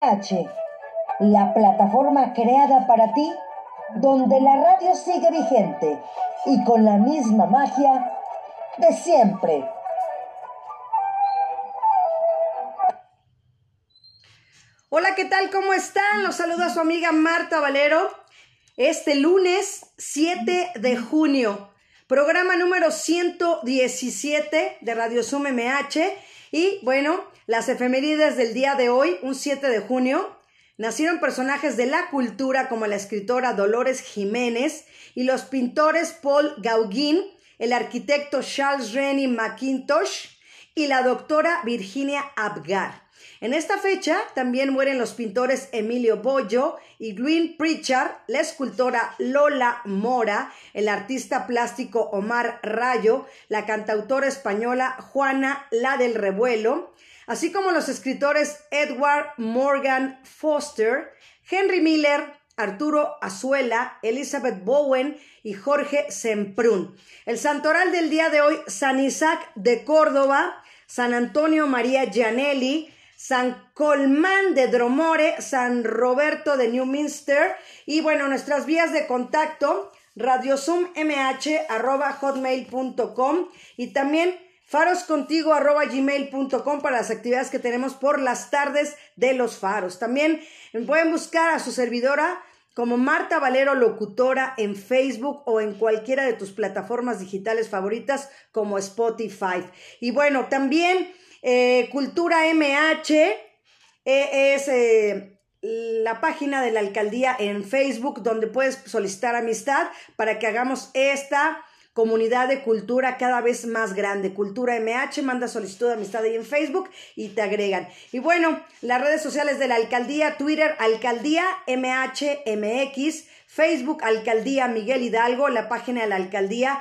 H, la plataforma creada para ti, donde la radio sigue vigente y con la misma magia de siempre. Hola, ¿qué tal? ¿Cómo están? Los saluda su amiga Marta Valero. Este lunes 7 de junio, programa número 117 de Radio Zoom MH. Y bueno, las efemérides del día de hoy, un 7 de junio, nacieron personajes de la cultura como la escritora Dolores Jiménez y los pintores Paul Gauguin, el arquitecto Charles Rennie Mackintosh y la doctora Virginia Apgar. En esta fecha también mueren los pintores Emilio Bollo y Gwyn Pritchard, la escultora Lola Mora, el artista plástico Omar Rayo, la cantautora española Juana La del Revuelo, así como los escritores Edward Morgan Foster, Henry Miller, Arturo Azuela, Elizabeth Bowen y Jorge Semprún. El santoral del día de hoy, San Isaac de Córdoba, San Antonio María Gianelli, San Colmán de Dromore, San Roberto de Newminster. Y bueno, nuestras vías de contacto, radiosummh@hotmail.com y también faroscontigo@gmail.com para las actividades que tenemos por las tardes de los faros. También pueden buscar a su servidora como Marta Valero Locutora en Facebook o en cualquiera de tus plataformas digitales favoritas como Spotify. Y bueno, también Cultura MH es la página de la alcaldía en Facebook, donde puedes solicitar amistad para que hagamos esta comunidad de cultura cada vez más grande. Cultura MH, manda solicitud de amistad ahí en Facebook y te agregan. Y bueno, las redes sociales de la alcaldía: Twitter, Alcaldía MHMX, Facebook, Alcaldía Miguel Hidalgo, la página de la alcaldía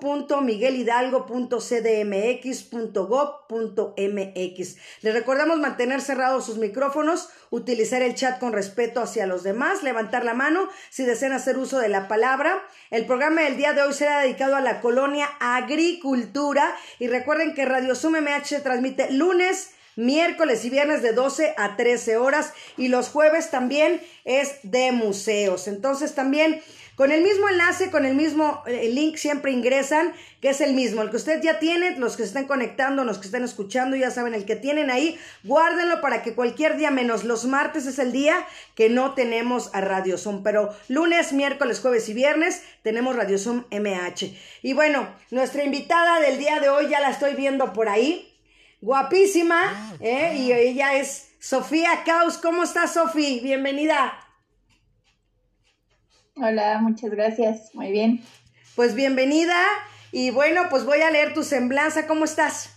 www.miguelhidalgo.cdmx.gov.mx. Les recordamos mantener cerrados sus micrófonos, utilizar el chat con respeto hacia los demás, levantar la mano si desean hacer uso de la palabra. El programa del día de hoy será dedicado a la colonia Agricultura y recuerden que Radio SummH se transmite lunes, miércoles y viernes de 12 a 13 horas y los jueves también es de museos. Entonces también, con el mismo enlace, con el mismo link siempre ingresan, que es el mismo, el que usted ya tiene. Los que se están conectando, los que están escuchando, ya saben, el que tienen ahí, guárdenlo para que cualquier día, menos los martes, es el día que no tenemos a Radio Zoom. Pero lunes, miércoles, jueves y viernes tenemos Radio Zoom MH. Y bueno, nuestra invitada del día de hoy ya la estoy viendo por ahí, guapísima, y ella es Sofía Caus. ¿Cómo está, Sofi? Bienvenida. Hola, muchas gracias. Muy bien. Pues bienvenida. Y bueno, pues voy a leer tu semblanza. ¿Cómo estás?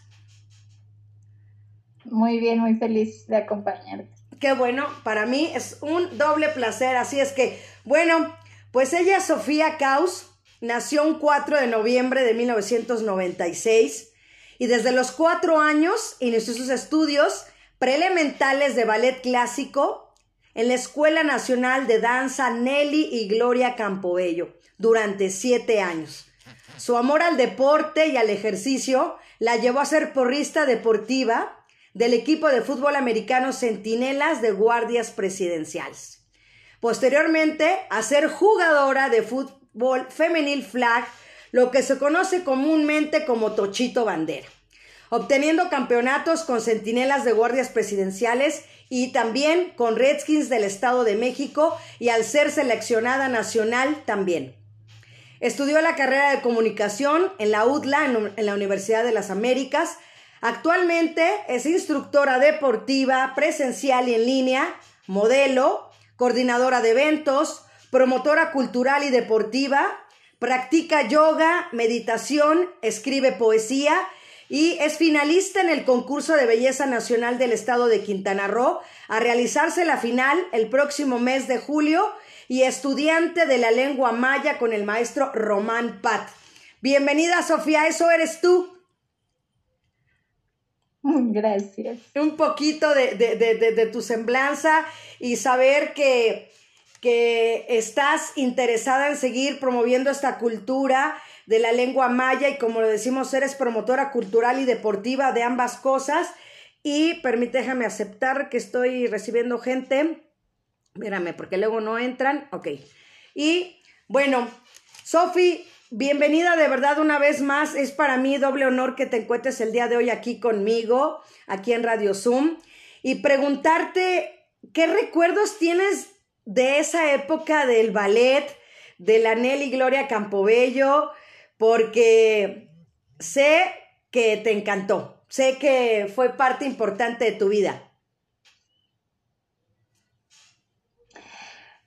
Muy bien, muy feliz de acompañarte. Qué bueno, para mí es un doble placer. Así es que, bueno, pues ella, Sofía Caus, nació un 4 de noviembre de 1996 y desde los 4 años inició sus estudios preelementales de ballet clásico en la Escuela Nacional de Danza Nelly y Gloria Campobello durante 7 años. Su amor al deporte y al ejercicio la llevó a ser porrista deportiva del equipo de fútbol americano Centinelas de Guardias Presidenciales. Posteriormente, a ser jugadora de fútbol femenil flag, lo que se conoce comúnmente como tochito bandera, obteniendo campeonatos con Centinelas de Guardias Presidenciales y también con Redskins del Estado de México, y al ser seleccionada nacional también. Estudió la carrera de comunicación en la UDLA, en la Universidad de las Américas. Actualmente es instructora deportiva presencial y en línea, modelo, coordinadora de eventos, promotora cultural y deportiva, practica yoga, meditación, escribe poesía y es finalista en el concurso de belleza nacional del estado de Quintana Roo, a realizarse la final el próximo mes de julio, y estudiante de la lengua maya con el maestro Román Pat. Bienvenida, Sofía, eso eres tú. Gracias. Un poquito de tu semblanza y saber que estás interesada en seguir promoviendo esta cultura de la lengua maya y, como lo decimos, eres promotora cultural y deportiva de ambas cosas. y permíteme aceptar que estoy recibiendo gente. Mírame, porque luego no entran. Ok. Y bueno, Sofi, bienvenida de verdad una vez más. Es para mí doble honor que te encuentres el día de hoy aquí conmigo, aquí en Radio Zoom. Y preguntarte, ¿qué recuerdos tienes de esa época del ballet, de la Nelly y Gloria Campobello? Porque sé que te encantó, sé que fue parte importante de tu vida.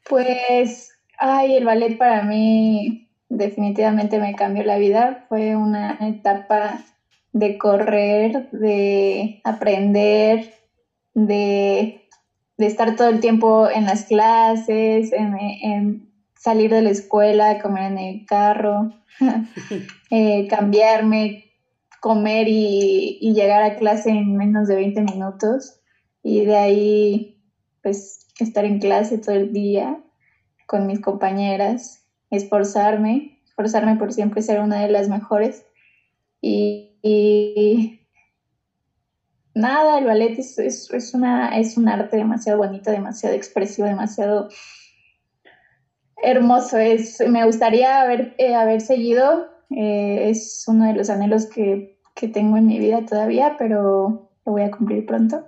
Pues, ay, el ballet para mí definitivamente me cambió la vida. Fue una etapa de correr, de aprender, de estar todo el tiempo en las clases, en salir de la escuela, comer en el carro, cambiarme, comer y llegar a clase en menos de 20 minutos. Y de ahí, pues, estar en clase todo el día con mis compañeras, esforzarme por siempre ser una de las mejores. Y nada, el ballet es un arte demasiado bonito, demasiado expresivo, demasiado hermoso. Me gustaría haber seguido, es uno de los anhelos que tengo en mi vida todavía, pero lo voy a cumplir pronto.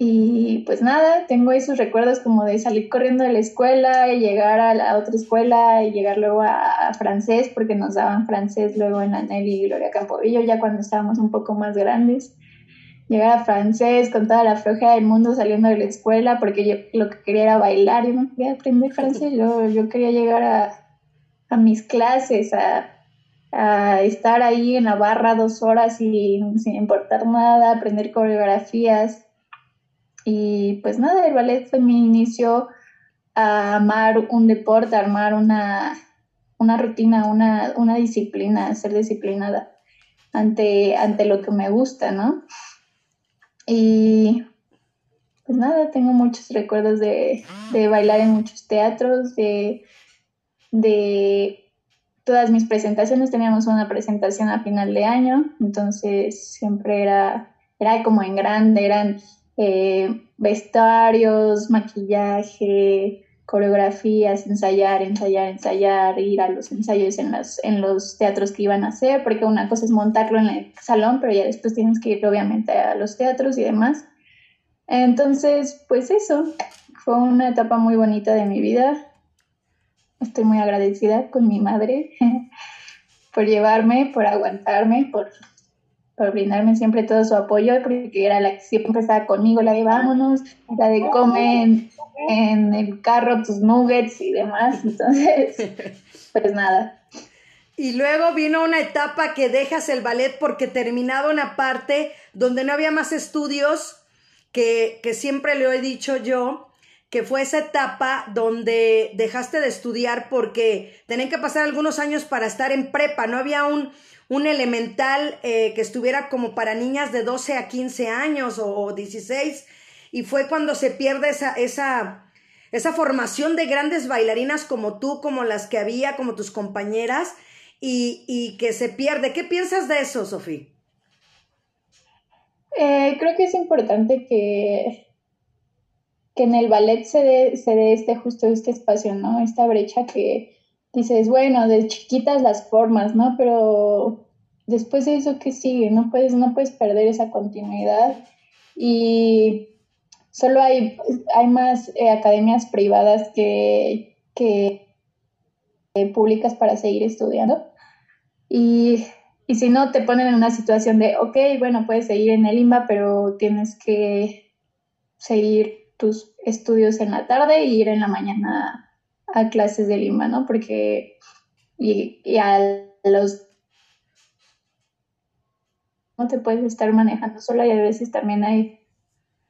Y pues nada, tengo esos recuerdos como de salir corriendo de la escuela y llegar a la otra escuela y llegar luego a francés, porque nos daban francés luego en la Nelly y Gloria Campobello, ya cuando estábamos un poco más grandes. Llegar a francés con toda la flojera del mundo saliendo de la escuela, porque yo lo que quería era bailar, yo no quería aprender francés, yo quería llegar a mis clases, a estar ahí en la barra 2 horas sin importar nada, aprender coreografías. Y pues nada, el ballet fue mi inicio a amar un deporte, a armar una rutina, una disciplina, a ser disciplinada ante lo que me gusta, ¿no? Y pues nada, tengo muchos recuerdos de bailar en muchos teatros, de todas mis presentaciones. Teníamos una presentación a final de año, entonces siempre era como en grande, eran... Vestuarios, maquillaje, coreografías, ensayar, ir a los ensayos en los teatros que iban a hacer, porque una cosa es montarlo en el salón, pero ya después tienes que ir obviamente a los teatros y demás. Entonces, pues eso, fue una etapa muy bonita de mi vida. Estoy muy agradecida con mi madre por llevarme, por aguantarme, por brindarme siempre todo su apoyo, porque era la que siempre estaba conmigo, la de vámonos, la de come en el carro tus nuggets y demás. Entonces, pues nada. Y luego vino una etapa que dejas el ballet porque terminaba una parte donde no había más estudios, que siempre lo he dicho yo, que fue esa etapa donde dejaste de estudiar porque tenían que pasar algunos años para estar en prepa, no había un elemental que estuviera como para niñas de 12 a 15 años o 16, y fue cuando se pierde esa formación de grandes bailarinas como tú, como las que había, como tus compañeras, y que se pierde. ¿Qué piensas de eso, Sofía? Creo que es importante que en el ballet se dé justo este espacio, ¿no? Esta brecha que... Dices, bueno, de chiquitas las formas, ¿no? Pero después de eso, ¿qué sigue? No puedes perder esa continuidad. Y solo hay más academias privadas que públicas para seguir estudiando. Y si no, te ponen en una situación de, ok, bueno, puedes seguir en el IMBA, pero tienes que seguir tus estudios en la tarde y ir en la mañana a clases de Lima, ¿no? Porque y a los no te puedes estar manejando sola, y a veces también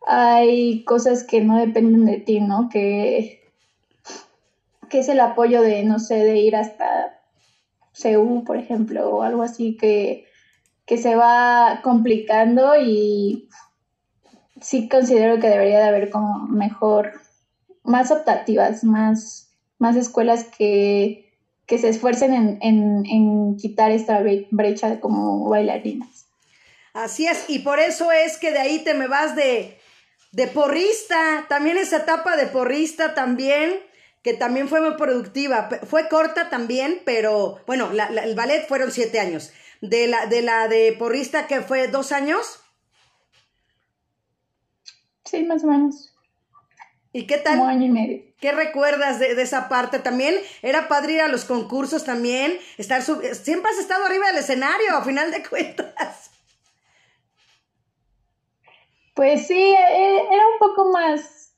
hay cosas que no dependen de ti, ¿no? Que es el apoyo de, no sé, de ir hasta CU, por ejemplo, o algo así que se va complicando, y sí considero que debería de haber como mejor, más optativas, más escuelas que se esfuercen en quitar esta brecha como bailarinas. Así es, y por eso es que de ahí te me vas de porrista, también esa etapa de porrista también, que también fue muy productiva, fue corta también, pero bueno, el ballet fueron 7 años, de porrista que fue 2 años. Sí, más o menos. ¿Y qué tal? Un año y medio. ¿Qué recuerdas de esa parte también? Era padre ir a los concursos también, siempre has estado arriba del escenario, a final de cuentas. Pues sí, era un poco más,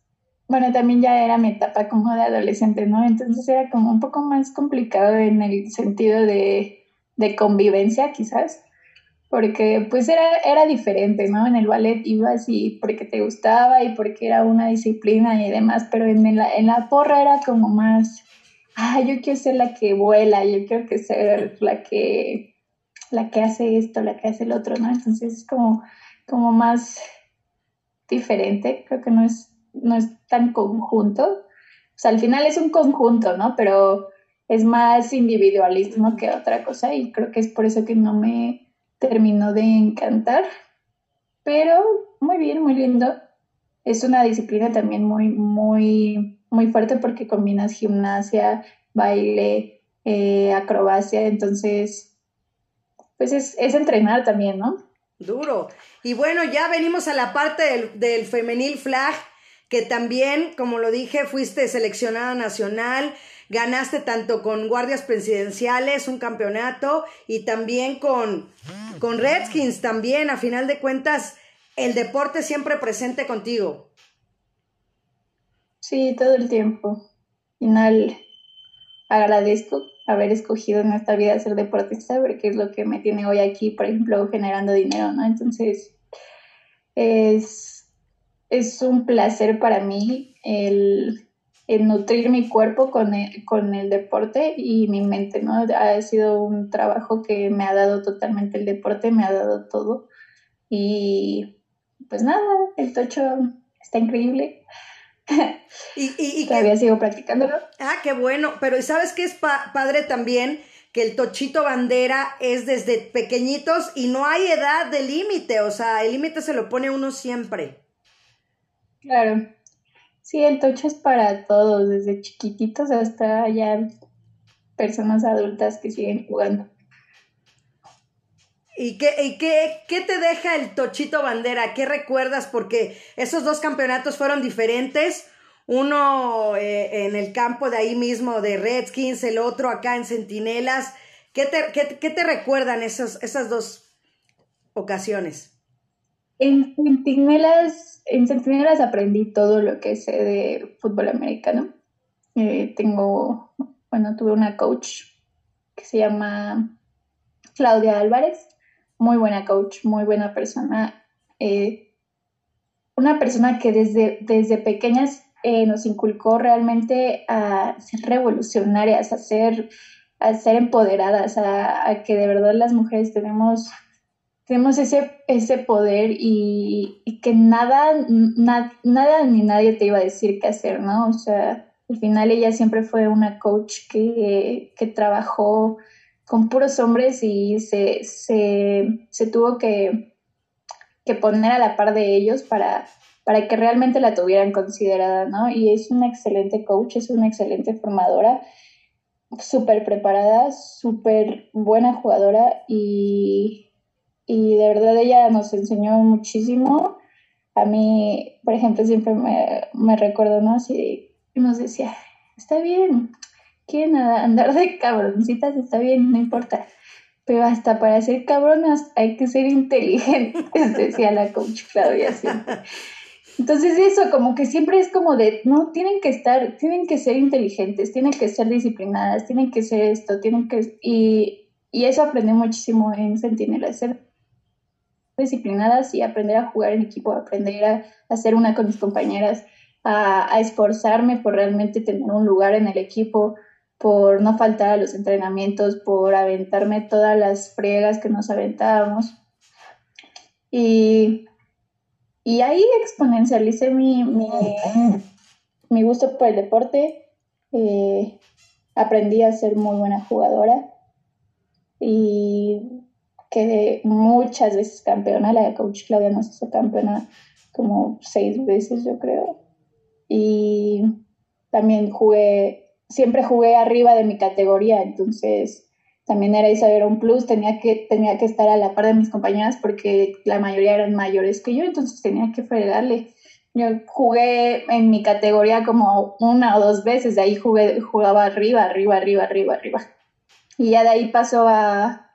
bueno, también ya era mi etapa como de adolescente, ¿no? Entonces era como un poco más complicado en el sentido de convivencia, quizás, porque pues era diferente, ¿no? En el ballet ibas y porque te gustaba y porque era una disciplina y demás, pero en la porra era como más, yo quiero ser la que vuela, yo quiero que ser la que hace esto, la que hace el otro, ¿no? Entonces es como más diferente, creo que no es tan conjunto, o sea, al final es un conjunto, ¿no? Pero es más individualismo que otra cosa y creo que es por eso que no me terminó de encantar, pero muy bien, muy lindo. Es una disciplina también muy, muy, muy fuerte porque combinas gimnasia, baile, acrobacia, entonces, pues es entrenar también, ¿no? Duro. Y bueno, ya venimos a la parte del femenil flag, que también, como lo dije, fuiste seleccionada nacional, ganaste tanto con Guardias Presidenciales un campeonato y también con Redskins también, a final de cuentas, el deporte siempre presente contigo. Sí, todo el tiempo. Al final agradezco haber escogido en esta vida ser deportista, porque es lo que me tiene hoy aquí, por ejemplo, generando dinero, ¿no? Entonces, es un placer para mí el nutrir mi cuerpo con el deporte y mi mente, ¿no? Ha sido un trabajo que me ha dado totalmente el deporte, me ha dado todo. Y pues nada, el tocho está increíble. y todavía sigo practicándolo. Qué bueno, pero ¿sabes qué es padre también? Que el tochito bandera es desde pequeñitos y no hay edad de límite, o sea, el límite se lo pone uno siempre. Claro, sí, el tocho es para todos, desde chiquititos hasta ya personas adultas que siguen jugando. ¿Y qué te deja el tochito bandera? ¿Qué recuerdas? Porque esos 2 campeonatos fueron diferentes. Uno en el campo de ahí mismo de Redskins, el otro acá en Centinelas. ¿Qué te recuerdan esas 2 ocasiones? En Centinelas aprendí todo lo que sé de fútbol americano. Tuve una coach que se llama Claudia Álvarez. Muy buena coach, muy buena persona. Una persona que desde pequeñas nos inculcó realmente a ser revolucionarias, a ser empoderadas, a que de verdad las mujeres tenemos ese poder y que nada ni nadie te iba a decir qué hacer, ¿no? O sea, al final ella siempre fue una coach que trabajó con puros hombres y se tuvo que poner a la par de ellos para que realmente la tuvieran considerada, ¿no? Y es una excelente coach, es una excelente formadora, súper preparada, súper buena jugadora y de verdad ella nos enseñó muchísimo. A mí, por ejemplo, siempre me recordó, ¿no? Así nos decía, está bien, quieren andar de cabroncitas, está bien, no importa. Pero hasta para ser cabronas hay que ser inteligentes, decía la coach Claudia siempre. Entonces eso, como que siempre es como de, no, tienen que ser inteligentes, tienen que ser disciplinadas, tienen que ser esto, y eso aprendí muchísimo en Centinelas, ser disciplinadas y aprender a jugar en equipo, aprender a ser una con mis compañeras, a esforzarme por realmente tener un lugar en el equipo, por no faltar a los entrenamientos, por aventarme todas las friegas que nos aventábamos. Y ahí exponencialicé mi gusto por el deporte. Aprendí a ser muy buena jugadora. Y quedé muchas veces campeona. La de coach Claudia nos hizo campeona como 6 veces, yo creo. Y también siempre jugué arriba de mi categoría, entonces también era eso, era un plus. Tenía que estar a la par de mis compañeras porque la mayoría eran mayores que yo, entonces tenía que fregarle. Yo jugué en mi categoría como 1 o 2 veces, de ahí jugaba arriba. Y ya de ahí pasó a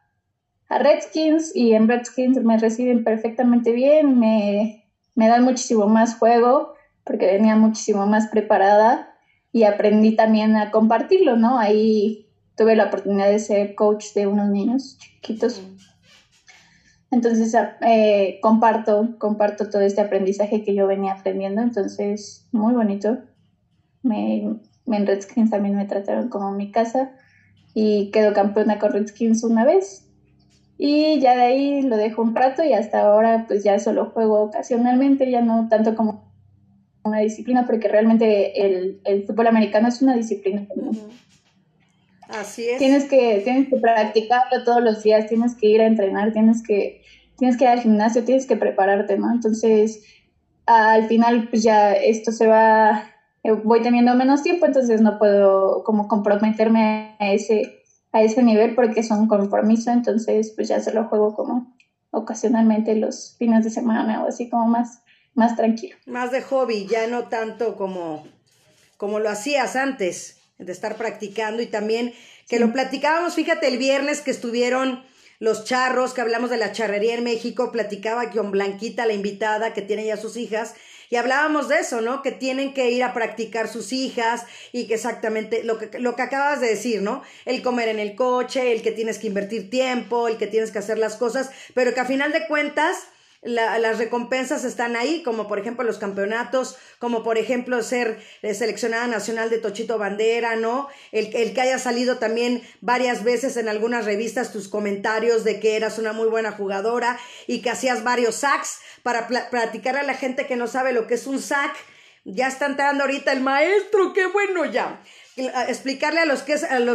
Redskins, y en Redskins me reciben perfectamente bien, me dan muchísimo más juego porque venía muchísimo más preparada y aprendí también a compartirlo, ¿no? Ahí tuve la oportunidad de ser coach de unos niños chiquitos. Entonces, comparto todo este aprendizaje que yo venía aprendiendo. Entonces, muy bonito. En Redskins también me trataron como en mi casa. Y quedo campeona con Redskins 1 vez. Y ya de ahí lo dejo un rato. Y hasta ahora, pues ya solo juego ocasionalmente. Ya no tanto como una disciplina. Porque realmente el fútbol americano es una disciplina. Uh-huh. Así es. Tienes que practicarlo todos los días, tienes que ir a entrenar, tienes que ir al gimnasio, tienes que prepararte, ¿no? Entonces, al final, pues ya esto voy teniendo menos tiempo, entonces no puedo como comprometerme a ese nivel porque es un compromiso, entonces pues ya solo juego como ocasionalmente los fines de semana o así, como más tranquilo. Más de hobby, ya no tanto como lo hacías antes, de estar practicando. Y también que lo platicábamos, fíjate, el viernes que estuvieron los charros, que hablamos de la charrería en México, platicaba con Blanquita, la invitada, que tiene ya sus hijas, y hablábamos de eso, ¿no? Que tienen que ir a practicar sus hijas, y que exactamente lo que acabas de decir, ¿no? El comer en el coche, el que tienes que invertir tiempo, el que tienes que hacer las cosas, pero que a final de cuentas las recompensas están ahí, como por ejemplo los campeonatos, como por ejemplo ser seleccionada nacional de Tochito Bandera, ¿no? El que haya salido también varias veces en algunas revistas tus comentarios de que eras una muy buena jugadora y que hacías varios sacks. Para platicarle a la gente que no sabe lo que es un sack, ya está entrando ahorita el maestro, qué bueno ya. Explicarle a los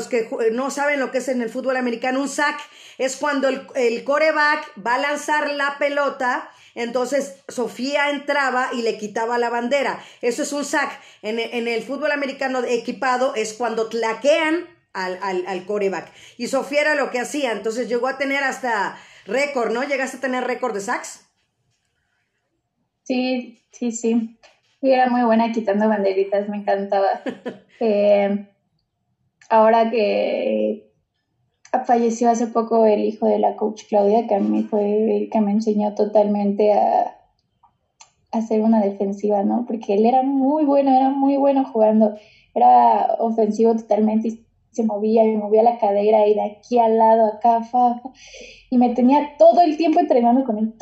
que no saben lo que es en el fútbol americano, un sack es cuando el quarterback va a lanzar la pelota, entonces Sofía entraba y le quitaba la bandera. Eso es un sack. En el fútbol americano equipado es cuando tlaquean al quarterback. Y Sofía era lo que hacía, entonces llegó a tener hasta récord, ¿no? ¿Llegaste a tener récord de sacks? Sí. Y era muy buena quitando banderitas, me encantaba. Ahora que falleció hace poco el hijo de la coach Claudia, que a mí fue el que me enseñó totalmente a hacer una defensiva, ¿no? Porque él era muy bueno jugando, era ofensivo totalmente, y me movía la cadera, y de aquí al lado, acá, y me tenía todo el tiempo entrenando con él,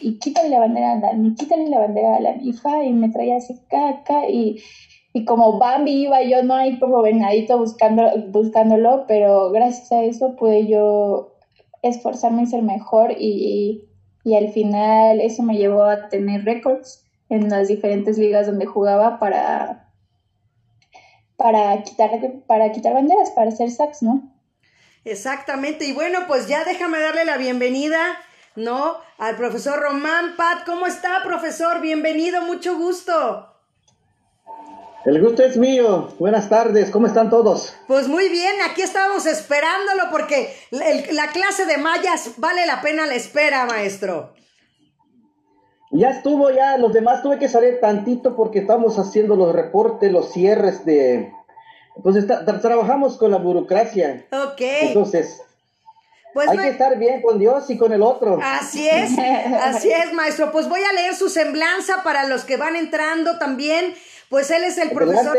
y quítale la bandera a Alan, y me traía así acá, y como Bambi iba yo, no, ahí como venadito buscándolo, pero gracias a eso pude yo esforzarme en ser mejor, y al final eso me llevó a tener récords en las diferentes ligas donde jugaba para quitar banderas, para hacer sacks, ¿no? Exactamente. Y bueno, pues ya déjame darle la bienvenida, ¿no?, al profesor Román Pat. ¿Cómo está, profesor? Bienvenido, mucho gusto. El gusto es mío. Buenas tardes. ¿Cómo están todos? Pues muy bien. Aquí estábamos esperándolo porque la clase de mayas vale la pena la espera, maestro. Ya estuvo, ya los demás tuve que salir tantito porque estamos haciendo los reportes, los cierres de... Pues trabajamos con la burocracia. Ok. Entonces... Pues hay que estar bien con Dios y con el otro. Así es, maestro. Pues voy a leer su semblanza para los que van entrando también. Pues él es el profesor...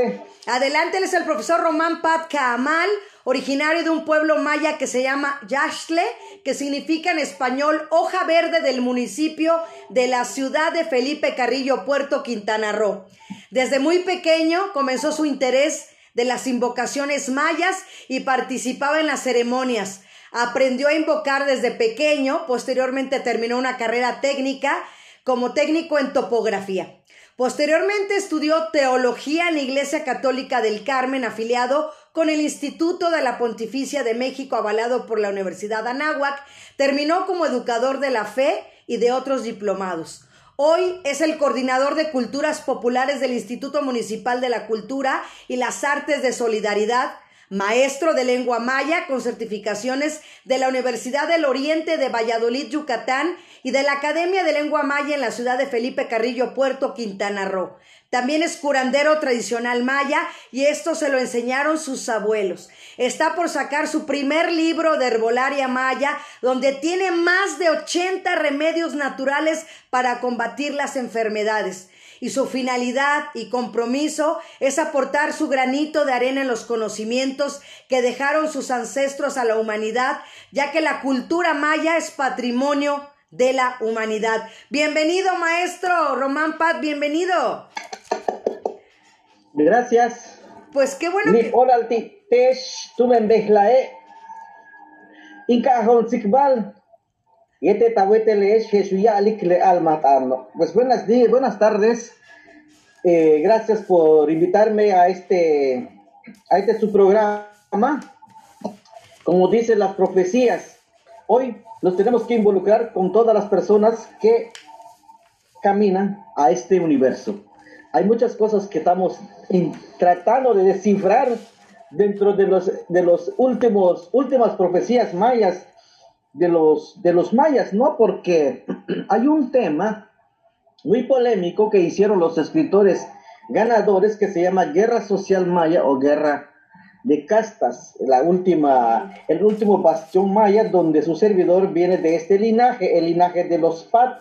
Adelante, él es el profesor Román Pat Caamal, originario de un pueblo maya que se llama Yaxle, que significa en español hoja verde, del municipio de la ciudad de Felipe Carrillo Puerto, Quintana Roo. Desde muy pequeño comenzó su interés de las invocaciones mayas y participaba en las ceremonias. Aprendió a invocar desde pequeño, posteriormente terminó una carrera técnica como técnico en topografía. Posteriormente estudió teología en la Iglesia Católica del Carmen, afiliado con el Instituto de la Pontificia de México, avalado por la Universidad Anáhuac. Terminó como educador de la fe y de otros diplomados. Hoy es el coordinador de Culturas Populares del Instituto Municipal de la Cultura y las Artes de Solidaridad, maestro de lengua maya con certificaciones de la Universidad del Oriente de Valladolid, Yucatán, y de la Academia de Lengua Maya en la ciudad de Felipe Carrillo Puerto, Quintana Roo. También es curandero tradicional maya y esto se lo enseñaron sus abuelos. Está por sacar su primer libro de herbolaria maya, donde tiene más de 80 remedios naturales para combatir las enfermedades. Y su finalidad y compromiso es aportar su granito de arena en los conocimientos que dejaron sus ancestros a la humanidad, ya que la cultura maya es patrimonio de la humanidad. Bienvenido, maestro Román Pat, bienvenido. Gracias. Pues qué bueno que... Pues buenas tardes. Gracias por invitarme a este su programa. Como dicen las profecías, hoy nos tenemos que involucrar con todas las personas que caminan a este universo. Hay muchas cosas que estamos tratando de descifrar dentro de los últimas profecías mayas de los mayas, ¿no? Porque hay un tema muy polémico que hicieron los escritores ganadores que se llama Guerra Social Maya o Guerra de Castas, el último bastión maya, donde su servidor viene de este linaje, el linaje de los Pat.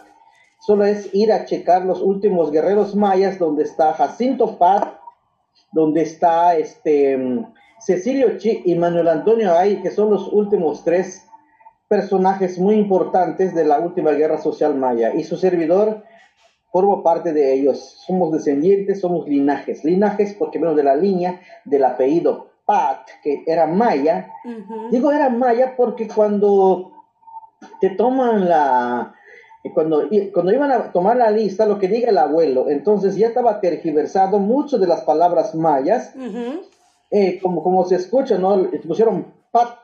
Solo es ir a checar los últimos guerreros mayas, donde está Jacinto Pat, donde está Cecilio Chi y Manuel Antonio Ay, que son los últimos tres personajes muy importantes de la última guerra social maya, y su servidor formo parte de ellos. Somos descendientes, somos linajes, porque menos de la línea del apellido Pat, que era maya. Digo era maya porque cuando iban a tomar la lista, lo que diga el abuelo, entonces ya estaba tergiversado mucho de las palabras mayas. Como se escucha, ¿no? Pusieron Pat,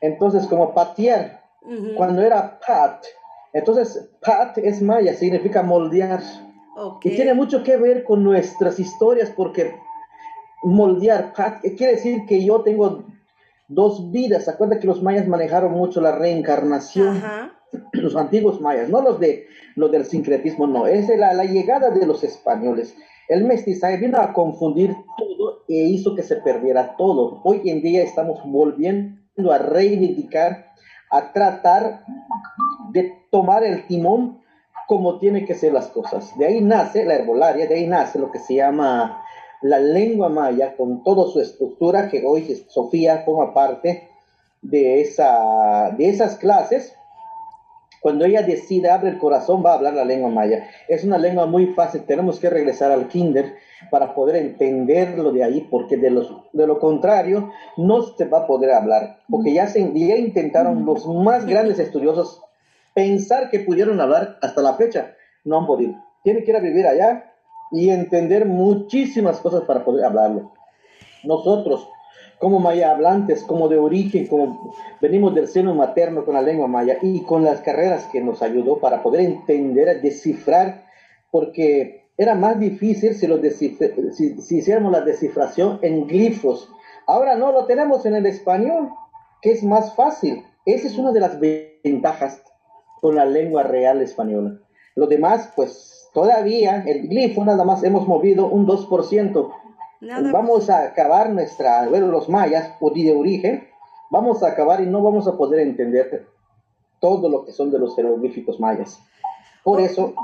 entonces como patear, cuando era Pat. Entonces Pat es maya, significa moldear. Y tiene mucho que ver con nuestras historias, porque moldear, Pat, quiere decir que yo tengo dos vidas. Acuérdate que los mayas manejaron mucho la reencarnación. Los antiguos mayas, no los del sincretismo, no, es la llegada de los españoles. El mestizaje vino a confundir todo e hizo que se perdiera todo. Hoy en día estamos volviendo a reivindicar, a tratar de tomar el timón como tiene que ser las cosas. De ahí nace la herbolaria, de ahí nace lo que se llama la lengua maya, con toda su estructura, que hoy Sofía forma parte de esas clases. Cuando ella decida, abre el corazón, va a hablar la lengua maya. Es una lengua muy fácil, tenemos que regresar al kinder para poder entenderlo de ahí, porque de lo contrario no se va a poder hablar, porque ya intentaron los más grandes estudiosos pensar que pudieron hablar, hasta la fecha no han podido. Tienen que ir a vivir allá y entender muchísimas cosas para poder hablarlo. Nosotros, como maya hablantes, como de origen, como venimos del seno materno con la lengua maya y con las carreras que nos ayudó para poder entender, descifrar, porque era más difícil si hiciéramos la descifración en glifos. Ahora no lo tenemos en el español, que es más fácil. Esa es una de las ventajas con la lengua real española. Lo demás, pues todavía el glifo nada más hemos movido un 2%. Vamos a acabar los mayas de origen, vamos a acabar y no vamos a poder entender todo lo que son de los jeroglíficos mayas. Por eso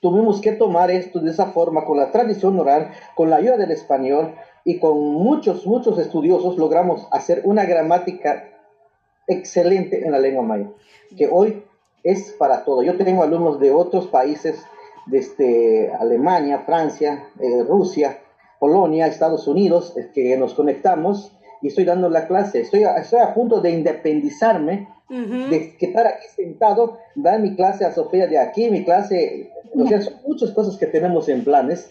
tuvimos que tomar esto de esa forma, con la tradición oral, con la ayuda del español y con muchos estudiosos logramos hacer una gramática excelente en la lengua maya, que hoy es para todo. Yo tengo alumnos de otros países, desde Alemania, Francia, Rusia, Polonia, Estados Unidos, que nos conectamos y estoy dando la clase. Estoy a punto de independizarme, de estar aquí sentado, dar mi clase a Sofía de aquí, mi clase. O sea, son muchas cosas que tenemos en planes,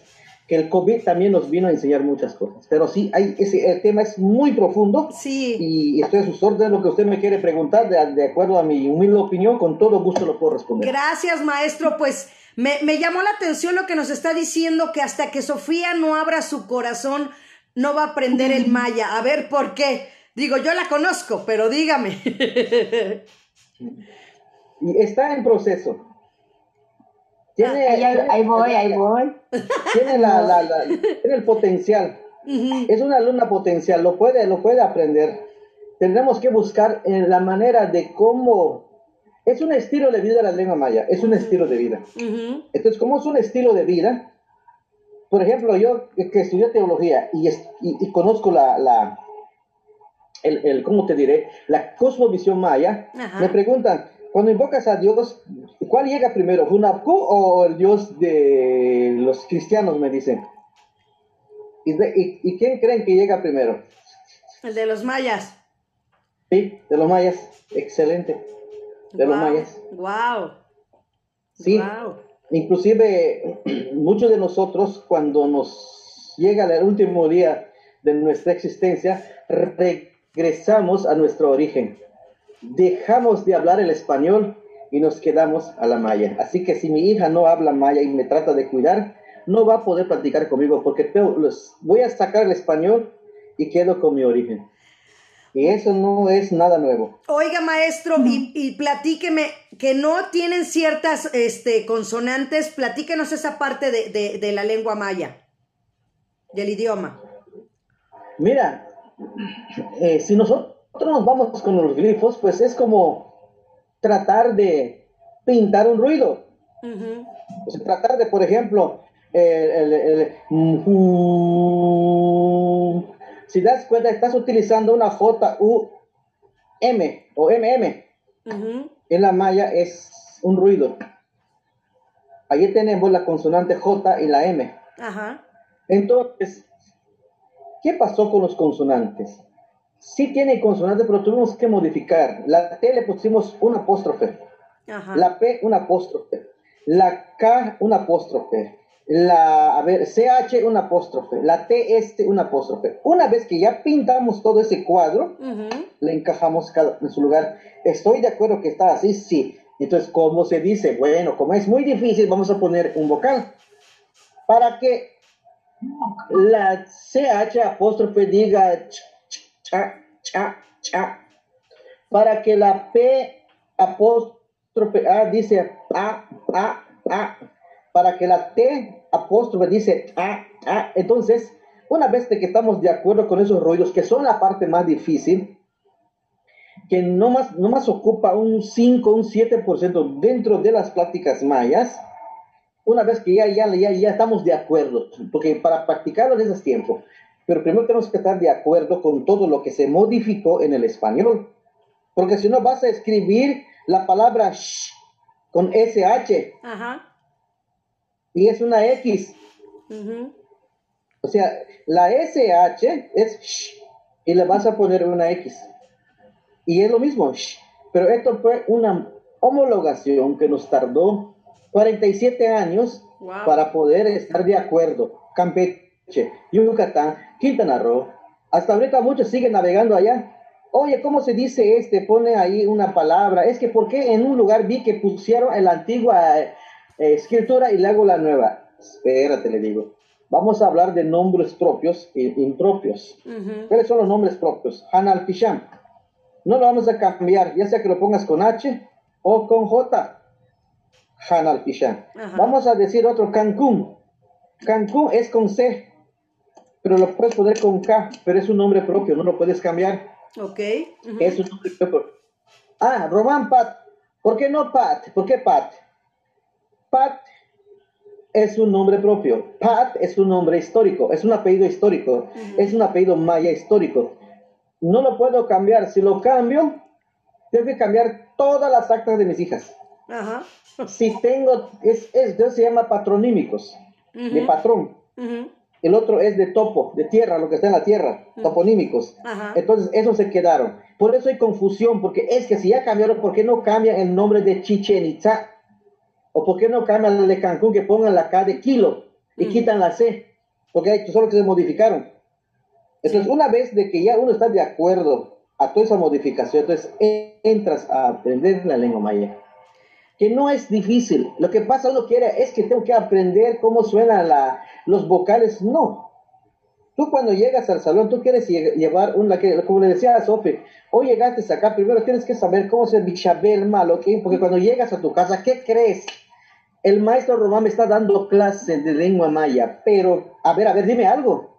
que el COVID también nos vino a enseñar muchas cosas. Pero sí, el tema es muy profundo. Sí. Y estoy a sus órdenes. Lo que usted me quiere preguntar, de acuerdo a mi humilde opinión, con todo gusto lo puedo responder. Gracias, maestro. Pues me llamó la atención lo que nos está diciendo, que hasta que Sofía no abra su corazón, no va a aprender el maya. A ver, ¿por qué? Digo, yo la conozco, pero dígame. Está en proceso. Ahí voy. Tiene el potencial. Es una alumna potencial, lo puede aprender. Tendremos que buscar la manera de cómo... Es un estilo de vida la lengua maya, es un estilo de vida. Entonces, como es un estilo de vida, por ejemplo, yo que estudié teología y conozco ¿cómo te diré? La cosmovisión maya. Me preguntan, cuando invocas a Dios, ¿cuál llega primero? ¿Hunapku o el Dios de los cristianos? Me dicen. ¿Y quién creen que llega primero? El de los mayas. Sí, de los mayas. Excelente. De los mayas. ¡Wow! Sí. Wow. Inclusive, muchos de nosotros, cuando nos llega el último día de nuestra existencia, regresamos a nuestro origen. Dejamos de hablar el español y nos quedamos a la maya. Así que si mi hija no habla maya y me trata de cuidar, no va a poder platicar conmigo, porque voy a sacar el español y quedo con mi origen. Y eso no es nada nuevo. Oiga, maestro, y platíqueme, que no tienen ciertas consonantes, platíquenos esa parte de la lengua maya, del idioma. Mira, si nosotros nos vamos con los glifos, pues es como tratar de pintar un ruido. O sea, tratar de, por ejemplo, si das cuenta, estás utilizando una J-U-M o M-M. En la maya es un ruido. Ahí tenemos la consonante J y la M. Entonces, ¿qué pasó con los consonantes? Sí tiene consonantes, pero tuvimos que modificar. La T le pusimos un apóstrofe. La P, un apóstrofe. La K, un apóstrofe. CH, un apóstrofe. La T, un apóstrofe. Una vez que ya pintamos todo ese cuadro, le encajamos en su lugar. ¿Estoy de acuerdo que está así? Sí. Entonces, ¿cómo se dice? Bueno, como es muy difícil, vamos a poner un vocal. Para que la CH apóstrofe diga... cha, cha, cha, para que la P apóstrofe A dice pa, pa, pa, para que la T apóstrofe dice a, a. Entonces, una vez que estamos de acuerdo con esos ruidos, que son la parte más difícil, que no más ocupa un 5, un 7% dentro de las pláticas mayas, una vez que ya estamos de acuerdo, porque para practicarlo les das tiempo. Pero primero tenemos que estar de acuerdo con todo lo que se modificó en el español. Porque si no, vas a escribir la palabra sh con SH. Y es una X. O sea, la SH es sh y le vas a poner una X. Y es lo mismo, sh. Pero esto fue una homologación que nos tardó 47 años para poder estar de acuerdo. Campeche, Yucatán, Quintana Roo, hasta ahorita muchos siguen navegando allá. Oye, ¿cómo se dice pone ahí una palabra? Es que porque en un lugar vi que pusieron la antigua escritura y luego la nueva. Espérate, le digo, vamos a hablar de nombres propios e impropios. ¿Cuáles son los nombres propios? Hanalpisham, no lo vamos a cambiar, ya sea que lo pongas con H o con J. Hanalpisham. Vamos a decir otro, Cancún. Cancún es con C, pero lo puedes poner con K, pero es un nombre propio, no lo puedes cambiar. Es un nombre propio. Ah, Román Pat. ¿Por qué no Pat? ¿Por qué Pat? Pat es un nombre propio. Pat es un nombre histórico, es un apellido histórico, es un apellido maya histórico. No lo puedo cambiar. Si lo cambio, tengo que cambiar todas las actas de mis hijas. Si tengo, se llama patronímicos, de patrón. El otro es de topo, de tierra, lo que está en la tierra, toponímicos. Entonces, esos se quedaron. Por eso hay confusión, porque es que si ya cambiaron, ¿por qué no cambian el nombre de Chichen Itza? ¿O por qué no cambian el de Cancún, que pongan la K de kilo y quitan la C? porque hay solo que se modificaron. Entonces, una vez de que ya uno está de acuerdo a toda esa modificación, entonces entras a aprender la lengua maya, que no es difícil. Lo que pasa, uno quiere, es que tengo que aprender cómo suenan los vocales. No. Tú cuando llegas al salón, tú quieres llevar una, como le decía a Sofi, hoy llegaste acá, primero tienes que saber cómo se bichabel malo, ¿okay? Porque cuando llegas a tu casa, ¿qué crees? El maestro Román me está dando clases de lengua maya, pero, a ver, dime algo.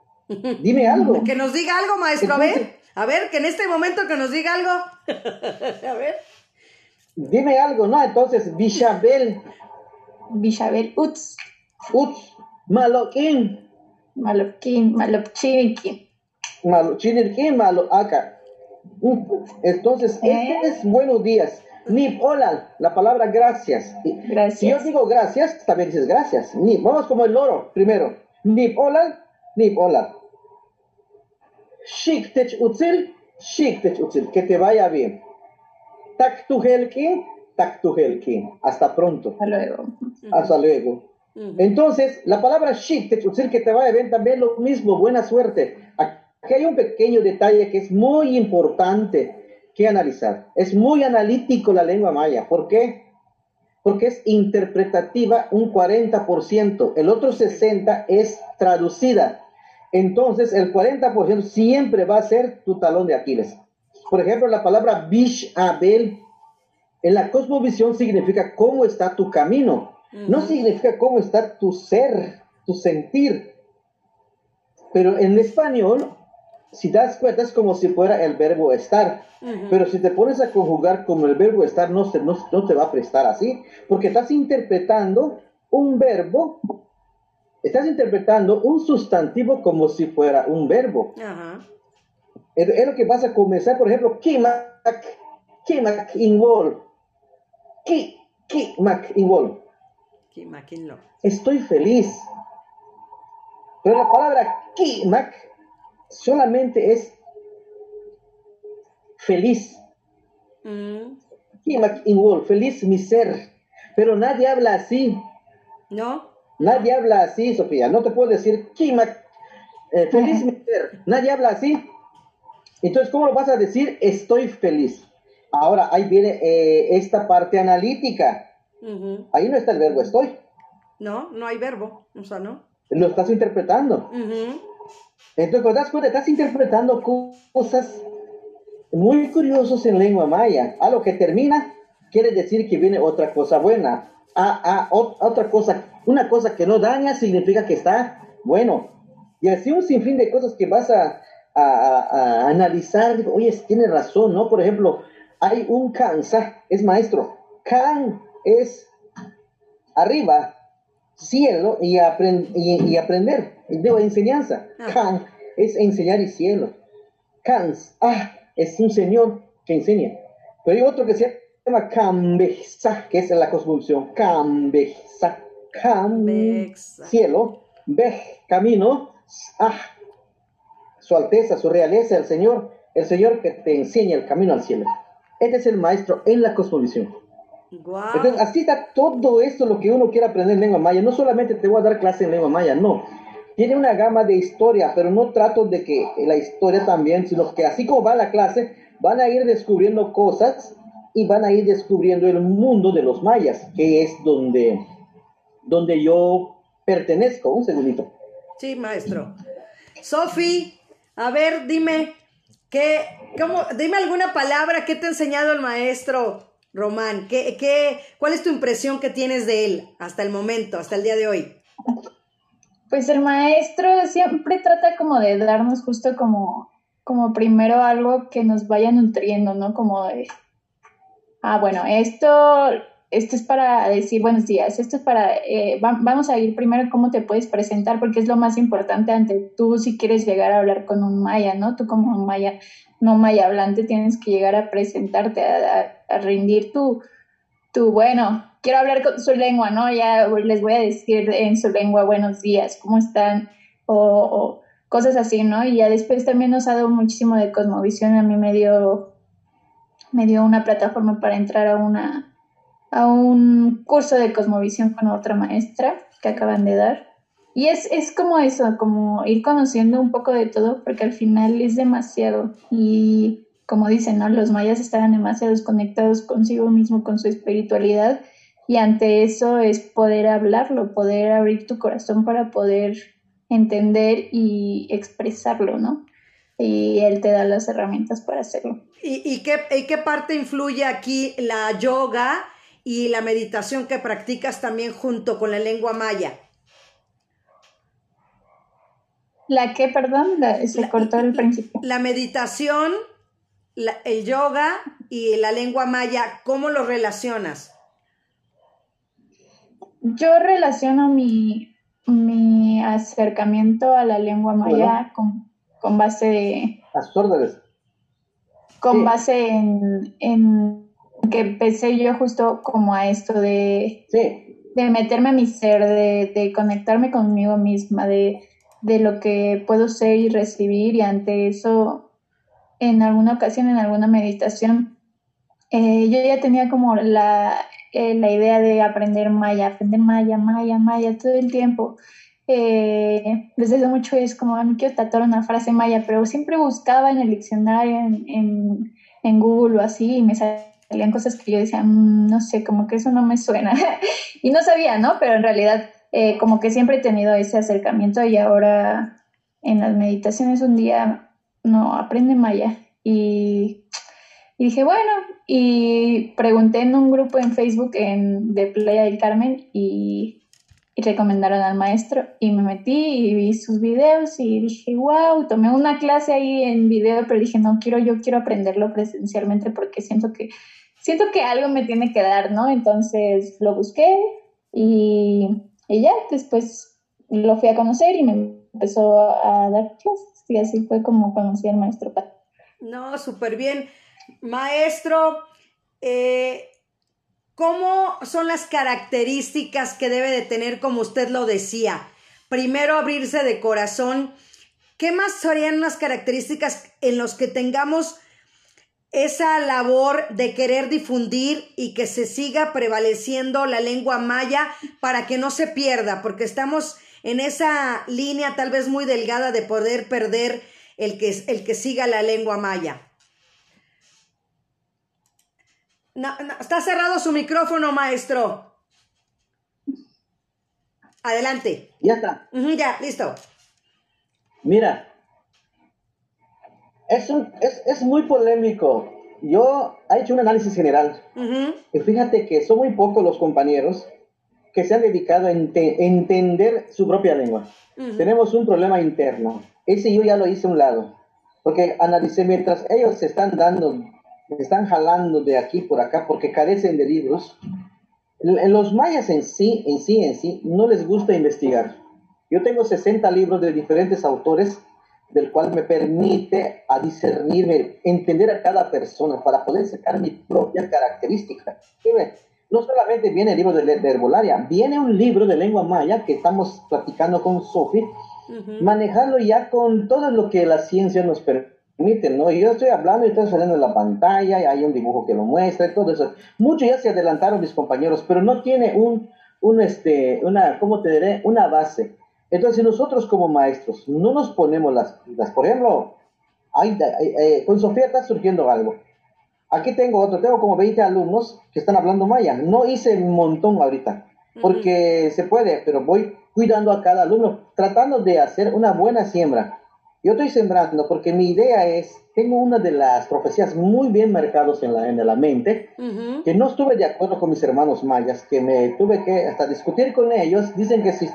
Dime algo. Que nos diga algo, maestro. Entonces, a ver, que en este momento que nos diga algo. A ver. Dime algo, ¿no? Entonces, Bichabel, Utz, Malopchinirquín, Maloaca. Entonces, este es buenos días. Ni hola, la palabra gracias. Si yo digo gracias, también dices gracias. Ni, vamos como el loro primero. Ni hola. Shiktech utzil, que te vaya bien. Taktuhelkin, hasta pronto. Hasta luego. Entonces, la palabra shiktech utzil, que te vaya bien, también lo mismo, buena suerte. Aquí hay un pequeño detalle que es muy importante que analizar. Es muy analítico la lengua maya. ¿Por qué? Porque es interpretativa un 40%. El otro 60% es traducida. Entonces, el 40% siempre va a ser tu talón de Aquiles. Por ejemplo, la palabra Bichabel en la cosmovisión significa cómo está tu camino. No significa cómo está tu ser, tu sentir. Pero en español, si das cuenta, es como si fuera el verbo estar. Uh-huh. Pero si te pones a conjugar como el verbo estar, no te va a prestar así. Porque estás interpretando un verbo, estás interpretando un sustantivo como si fuera un verbo. Uh-huh. Es lo que vas a comenzar, por ejemplo, Kimak inwol. Estoy feliz. Pero la palabra Kimak solamente es feliz. Feliz mi ser. Pero nadie habla así. ¿No? Nadie habla así, Sofía. No te puedo decir feliz mi ser. Nadie habla así. Entonces, ¿cómo lo vas a decir? Estoy feliz. Ahora, ahí viene esta parte analítica. Uh-huh. Ahí no está el verbo estoy. No hay verbo. O sea, no. Lo estás interpretando. Uh-huh. Entonces, cuando das cuenta, estás interpretando cosas muy curiosas en lengua maya. A lo que termina, quiere decir que viene otra cosa buena. Otra cosa, una cosa que no daña, significa que está bueno. Y así un sinfín de cosas que vas a analizar. Digo, oye, tiene razón, ¿no? Por ejemplo, hay un kansa, es maestro. Kan es arriba, cielo y aprender. Digo, enseñanza. Kan es enseñar y cielo. Kans, es un señor que enseña. Pero hay otro que se llama Kambexá, que es la cosmovisión. Kambexá. Kambexá. Cielo. Bej, camino. Su alteza, su realeza, el señor. El señor que te enseña el camino al cielo. Este es el maestro en la cosmovisión. Wow. Entonces, así está todo esto lo que uno quiere aprender en lengua maya. No solamente te voy a dar clase en lengua maya, no. Tiene una gama de historia, pero no trato de que la historia también, sino que así como va la clase, van a ir descubriendo cosas y van a ir descubriendo el mundo de los mayas, que es donde yo pertenezco. Un segundito. Sí, maestro. Sofi, a ver, dime, dime alguna palabra que te ha enseñado el maestro Román. ¿Cuál es tu impresión que tienes de él hasta el momento, hasta el día de hoy? Pues el maestro siempre trata como de darnos justo como primero algo que nos vaya nutriendo, ¿no? Como de, bueno, esto es para decir buenos días, esto es para, vamos a ir primero cómo te puedes presentar, porque es lo más importante ante tú si quieres llegar a hablar con un maya, ¿no? Tú como un maya, no maya hablante, tienes que llegar a presentarte, a rendir tu bueno, quiero hablar con su lengua, ¿no? Ya les voy a decir en su lengua buenos días, ¿cómo están? O cosas así, ¿no? Y ya después también nos ha dado muchísimo de cosmovisión. A mí me dio una plataforma para entrar a un curso de cosmovisión con otra maestra que acaban de dar. Y es como eso, como ir conociendo un poco de todo, porque al final es demasiado. Y como dicen, ¿no? Los mayas estaban demasiado desconectados consigo mismo, con su espiritualidad. Y ante eso es poder hablarlo, poder abrir tu corazón para poder entender y expresarlo, ¿no? Y él te da las herramientas para hacerlo. ¿Y qué parte influye aquí la yoga y la meditación que practicas también junto con la lengua maya? ¿La qué, perdón? Se cortó el principio. La meditación, el yoga y la lengua maya, ¿cómo los relacionas? Yo relaciono mi acercamiento a la lengua maya con base de... Las órdenes. Con base en que empecé yo justo como a esto de... Sí. De meterme a mi ser, de conectarme conmigo misma, de lo que puedo ser y recibir. Y ante eso, en alguna ocasión, en alguna meditación, yo ya tenía como la idea de aprender maya todo el tiempo. Desde hace mucho es como, no quiero tatuar una frase maya, pero siempre buscaba en el diccionario, en Google o así, y me salían cosas que yo decía, no sé, como que eso no me suena. Y no sabía, ¿no? Pero en realidad como que siempre he tenido ese acercamiento, y ahora en las meditaciones un día, no, aprende maya. Y dije, bueno, y pregunté en un grupo en Facebook de Playa del Carmen y recomendaron al maestro, y me metí y vi sus videos y dije, wow, tomé una clase ahí en video, pero dije, no, yo quiero aprenderlo presencialmente porque siento que algo me tiene que dar, ¿no? Entonces lo busqué y ya, después lo fui a conocer y me empezó a dar clases, y así fue como conocí al maestro Pat. No, súper bien. Maestro, ¿cómo son las características que debe de tener, como usted lo decía? Primero, abrirse de corazón. ¿Qué más serían las características en las que tengamos esa labor de querer difundir y que se siga prevaleciendo la lengua maya para que no se pierda? Porque estamos en esa línea tal vez muy delgada de poder perder el que siga la lengua maya. No, está cerrado su micrófono, maestro. Adelante. Ya está. Ya, listo. Mira, es muy polémico. Yo he hecho un análisis general. Y fíjate que son muy pocos los compañeros que se han dedicado a entender su propia lengua. Tenemos un problema interno. Ese yo ya lo hice a un lado. Porque analicé, mientras ellos se están dando... están jalando de aquí por acá porque carecen de libros. Los mayas en sí, no les gusta investigar. Yo tengo 60 libros de diferentes autores, del cual me permite a discernirme, entender a cada persona para poder sacar mi propia característica. No solamente viene el libro de herbolaria, viene un libro de lengua maya que estamos platicando con Sofi, manejarlo ya con todo lo que la ciencia nos permite. ¿No? Yo estoy hablando y estoy saliendo en la pantalla, y hay un dibujo que lo muestra y todo eso. Muchos ya se adelantaron, mis compañeros, pero no tiene una base. Entonces nosotros como maestros no nos ponemos las pilas. Por ejemplo, con Sofía está surgiendo algo. Aquí tengo como 20 alumnos que están hablando maya. No hice un montón ahorita, porque se puede, pero voy cuidando a cada alumno, tratando de hacer una buena siembra. Yo estoy sembrando porque mi idea es, tengo una de las profecías muy bien marcadas en la mente, que no estuve de acuerdo con mis hermanos mayas, que me tuve que hasta discutir con ellos. Dicen que si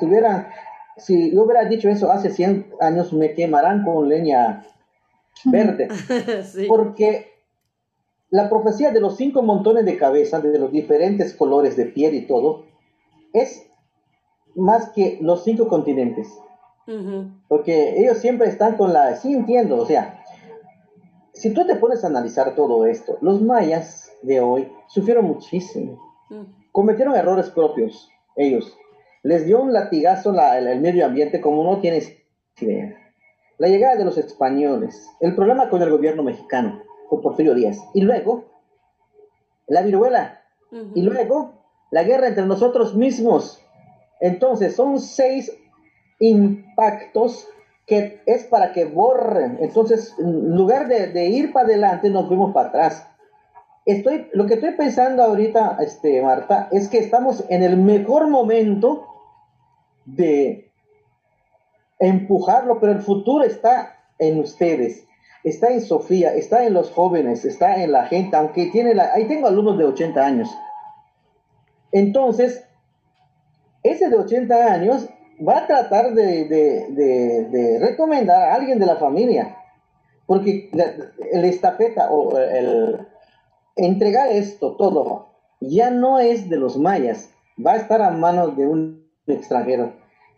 yo hubiera dicho eso hace 100 años, me quemarán con leña verde. Sí. Porque la profecía de los 5 montones de cabeza, de los diferentes colores de piel y todo, es más que los 5 continentes. Porque ellos siempre están con la... Sí, entiendo, o sea, si tú te pones a analizar todo esto, los mayas de hoy sufrieron muchísimo, cometieron errores propios, ellos. Les dio un latigazo el medio ambiente como no tienes idea. La llegada de los españoles, el problema con el gobierno mexicano, con Porfirio Díaz, y luego la viruela, y luego la guerra entre nosotros mismos. Entonces, son 6 impactos que es para que borren. Entonces, en lugar de ir para adelante, nos fuimos para atrás. Lo que estoy pensando ahorita, Marta, es que estamos en el mejor momento de empujarlo, pero el futuro está en ustedes, está en Sofía, está en los jóvenes, está en la gente, aunque ahí tengo alumnos de 80 años. Entonces, ese de 80 años va a tratar de recomendar a alguien de la familia, porque el estafeta o el entregar esto todo ya no es de los mayas, va a estar a manos de un extranjero,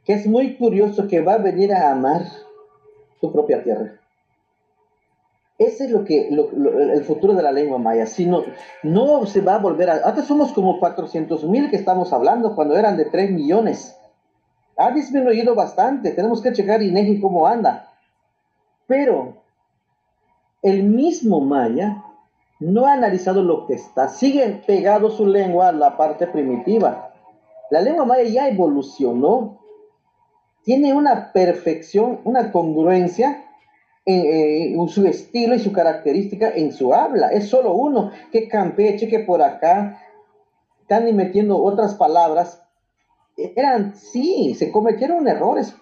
que es muy curioso, que va a venir a amar su propia tierra. Ese es el futuro de la lengua maya. Si no se va a volver a... Ahora somos como 400,000 que estamos hablando, cuando eran de 3 millones. Ha disminuido bastante. Tenemos que checar INEGI cómo anda. Pero el mismo maya no ha analizado lo que está. Siguen pegado su lengua a la parte primitiva. La lengua maya ya evolucionó. Tiene una perfección, una congruencia en su estilo y su característica en su habla. Es solo uno, que Campeche, que por acá están metiendo otras palabras. Se cometieron errores,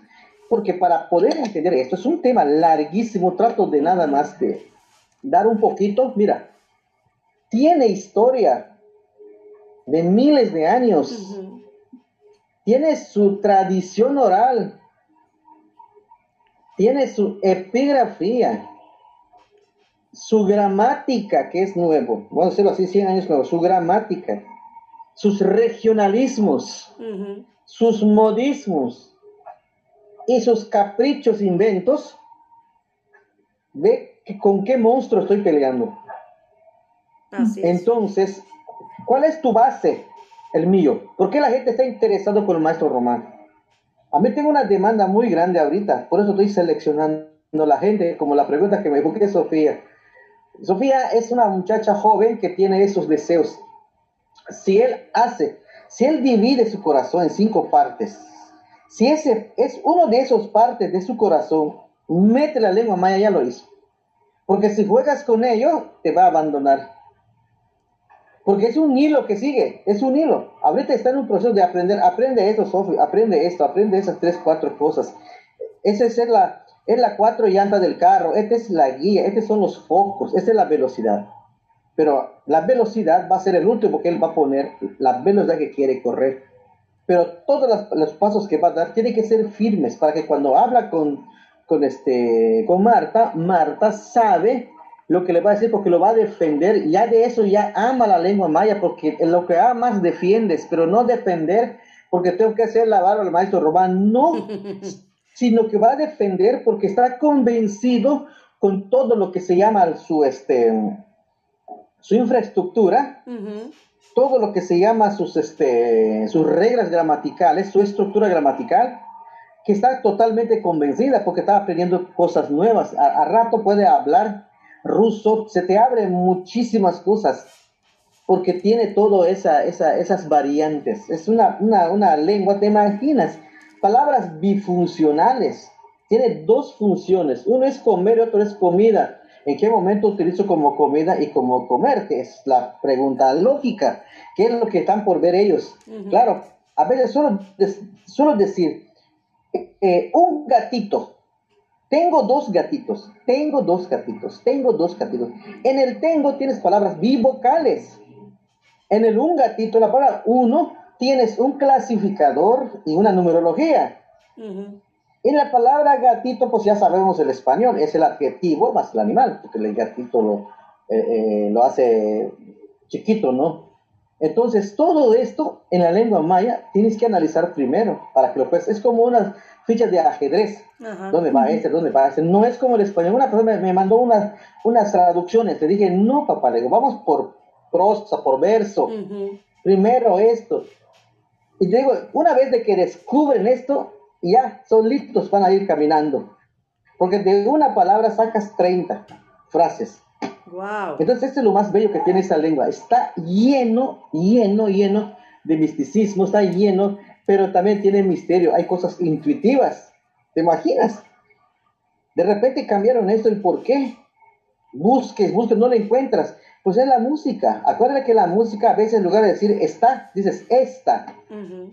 porque para poder entender esto es un tema larguísimo. Trato de nada más de dar un poquito. Mira, tiene historia de miles de años. Uh-huh. Tiene su tradición oral, tiene su epigrafía, su gramática, que es nuevo, vamos a decirlo así, 100 años nuevo, su gramática, sus regionalismos, uh-huh, sus modismos y sus caprichos, inventos, de con qué monstruo estoy peleando. Así es. Entonces, ¿cuál es tu base? El mío. ¿Por qué la gente está interesada por el maestro Román? A mí tengo una demanda muy grande ahorita, por eso estoy seleccionando la gente, como la pregunta que me busqué Sofía. Sofía es una muchacha joven que tiene esos deseos. Si él divide su corazón en 5 partes, si ese es uno de esos partes de su corazón, mete la lengua maya, ya lo hizo. Porque si juegas con ello, te va a abandonar. Porque es un hilo que sigue, es un hilo. Ahorita está en un proceso de aprender. Aprende esto, Sofía, aprende esto, aprende esas 3, 4 cosas. Esa es la 4 llantas del carro, esta es la guía, estos son los focos, esta es la velocidad. Pero la velocidad va a ser el último, porque él va a poner la velocidad que quiere correr. Pero todos los pasos que va a dar tienen que ser firmes, para que cuando habla con Marta sabe lo que le va a decir, porque lo va a defender. Ya de eso ya ama la lengua maya, porque lo que amas defiendes, pero no defender porque tengo que hacer la barba al maestro Román, no, sino que va a defender porque está convencido con todo lo que se llama su infraestructura, uh-huh, todo lo que se llama sus reglas gramaticales, su estructura gramatical, que está totalmente convencida porque está aprendiendo cosas nuevas. A rato puede hablar ruso, se te abren muchísimas cosas, porque tiene todo esas variantes. Es una lengua, te imaginas, palabras bifuncionales. Tiene 2 funciones, uno es comer y otro es comida. ¿En qué momento utilizo como comida y como comer? Que es la pregunta lógica. ¿Qué es lo que están por ver ellos? Uh-huh. Claro, a veces solo decir un gatito. Tengo dos gatitos. En el tengo tienes palabras bivocales. En el un gatito, la palabra uno, tienes un clasificador y una numerología. Uh-huh. En la palabra gatito, pues ya sabemos el español, es el adjetivo más el animal, porque el gatito lo hace chiquito, ¿no? Entonces, todo esto en la lengua maya tienes que analizar primero, para que lo puedas. Es como unas fichas de ajedrez. Ajá. ¿Dónde va este? ¿Dónde va este? No es como el español. Una persona me mandó unas traducciones. Le dije, no, papá, le digo, vamos por prosa, por verso. Uh-huh. Primero esto. Y yo digo, una vez de que descubren esto, ya solitos van a ir caminando. Porque de una palabra sacas 30 frases. Wow. Entonces, esto es lo más bello que tiene esta lengua. Está lleno de misticismo, está lleno, pero también tiene misterio. Hay cosas intuitivas, ¿Te imaginas? De repente cambiaron esto, ¿el por qué? Busques, no lo encuentras. Pues es la música. Acuérdate que la música a veces en lugar de decir está, dices esta. Uh-huh.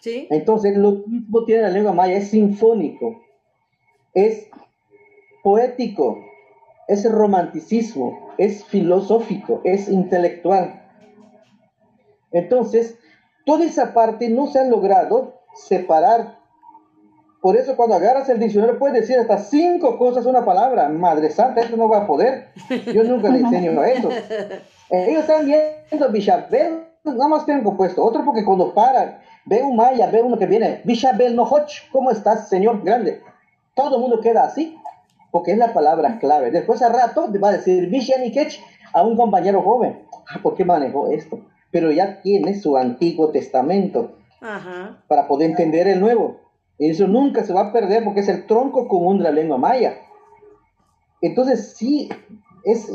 ¿Sí? Entonces lo mismo tiene la lengua maya, es sinfónico, es poético, es romanticismo, es filosófico, es intelectual. Entonces, toda esa parte no se ha logrado separar. Por eso cuando agarras el diccionario puedes decir hasta 5 cosas una palabra. Madre santa, esto no va a poder. Yo nunca le enseño a eso. Ellos están viendo Bichabel, nada más tienen compuesto. Otro porque cuando paran, ve un maya, ve uno que viene, Bichabel Nohoch, ¿cómo estás, señor grande? Todo el mundo queda así, porque es la palabra clave. Después a rato va a decir Bichanikech a un compañero joven. ¿Por qué manejó esto? Pero ya tiene su Antiguo Testamento. Ajá. Para poder entender el Nuevo. Eso nunca se va a perder porque es el tronco común de la lengua maya. Entonces sí, es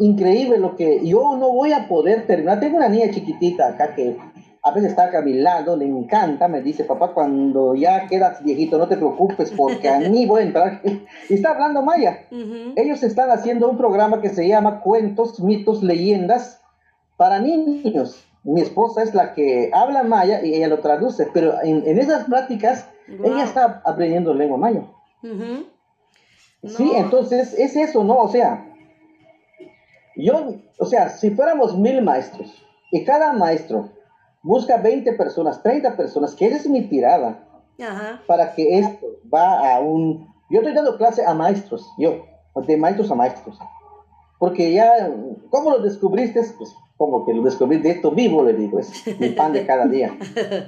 increíble lo que yo no voy a poder terminar. Tengo una niña chiquitita acá que a veces está acá a mi lado, le encanta, me dice, papá, cuando ya quedas viejito no te preocupes porque a mí voy a entrar. Y está hablando maya. Uh-huh. Ellos están haciendo un programa que se llama Cuentos, Mitos, Leyendas para Niños. Mi esposa es la que habla maya y ella lo traduce, pero en esas prácticas wow. Ella está aprendiendo lengua maya. Uh-huh. No. Sí, entonces es eso, ¿no? O sea, si fuéramos 1000 maestros y cada maestro busca 20 personas, 30 personas, que esa es mi tirada, uh-huh. Para que esto va a un... Yo estoy dando clase a maestros, de maestros a maestros, porque ya, ¿cómo lo descubriste? Pues, como que lo descubrí de esto vivo, le digo, es mi pan de cada día.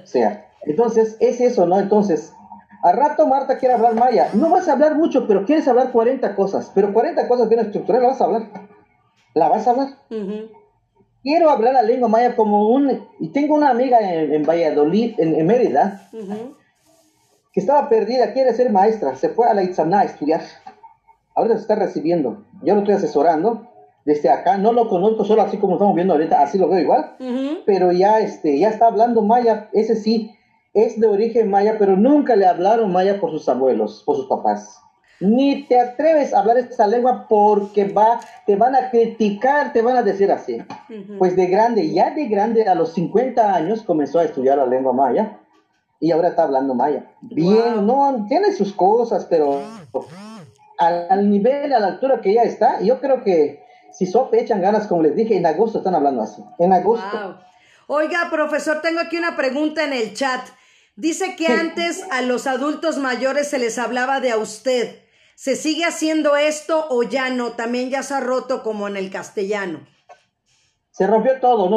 O sea, entonces, es eso, ¿no? Entonces, al rato Marta quiere hablar maya. No vas a hablar mucho, pero quieres hablar 40 cosas. Pero 40 cosas bien estructuradas, la vas a hablar. Uh-huh. Quiero hablar la lengua maya como un... Y tengo una amiga en Valladolid, en Mérida, uh-huh. Que estaba perdida, quiere ser maestra. Se fue a la Itzaná a estudiar. Ahora se está recibiendo. Yo lo estoy asesorando. Desde acá, no lo conozco, solo así como estamos viendo ahorita, así lo veo igual, uh-huh. Pero ya, ya está hablando maya, ese sí, es de origen maya, pero nunca le hablaron maya por sus abuelos, por sus papás. Ni te atreves a hablar esa lengua porque te van a criticar, te van a decir así. Uh-huh. Pues ya de grande, a los 50 años comenzó a estudiar la lengua maya y ahora está hablando maya. Bien, wow. No, tiene sus cosas, pero al nivel, a la altura que ya está, yo creo que si echan ganas, como les dije, en agosto están hablando así. En agosto. Wow. Oiga, profesor, tengo aquí una pregunta en el chat. Dice que sí. Antes a los adultos mayores se les hablaba de a usted. ¿Se sigue haciendo esto o ya no? También ya se ha roto como en el castellano. Se rompió todo.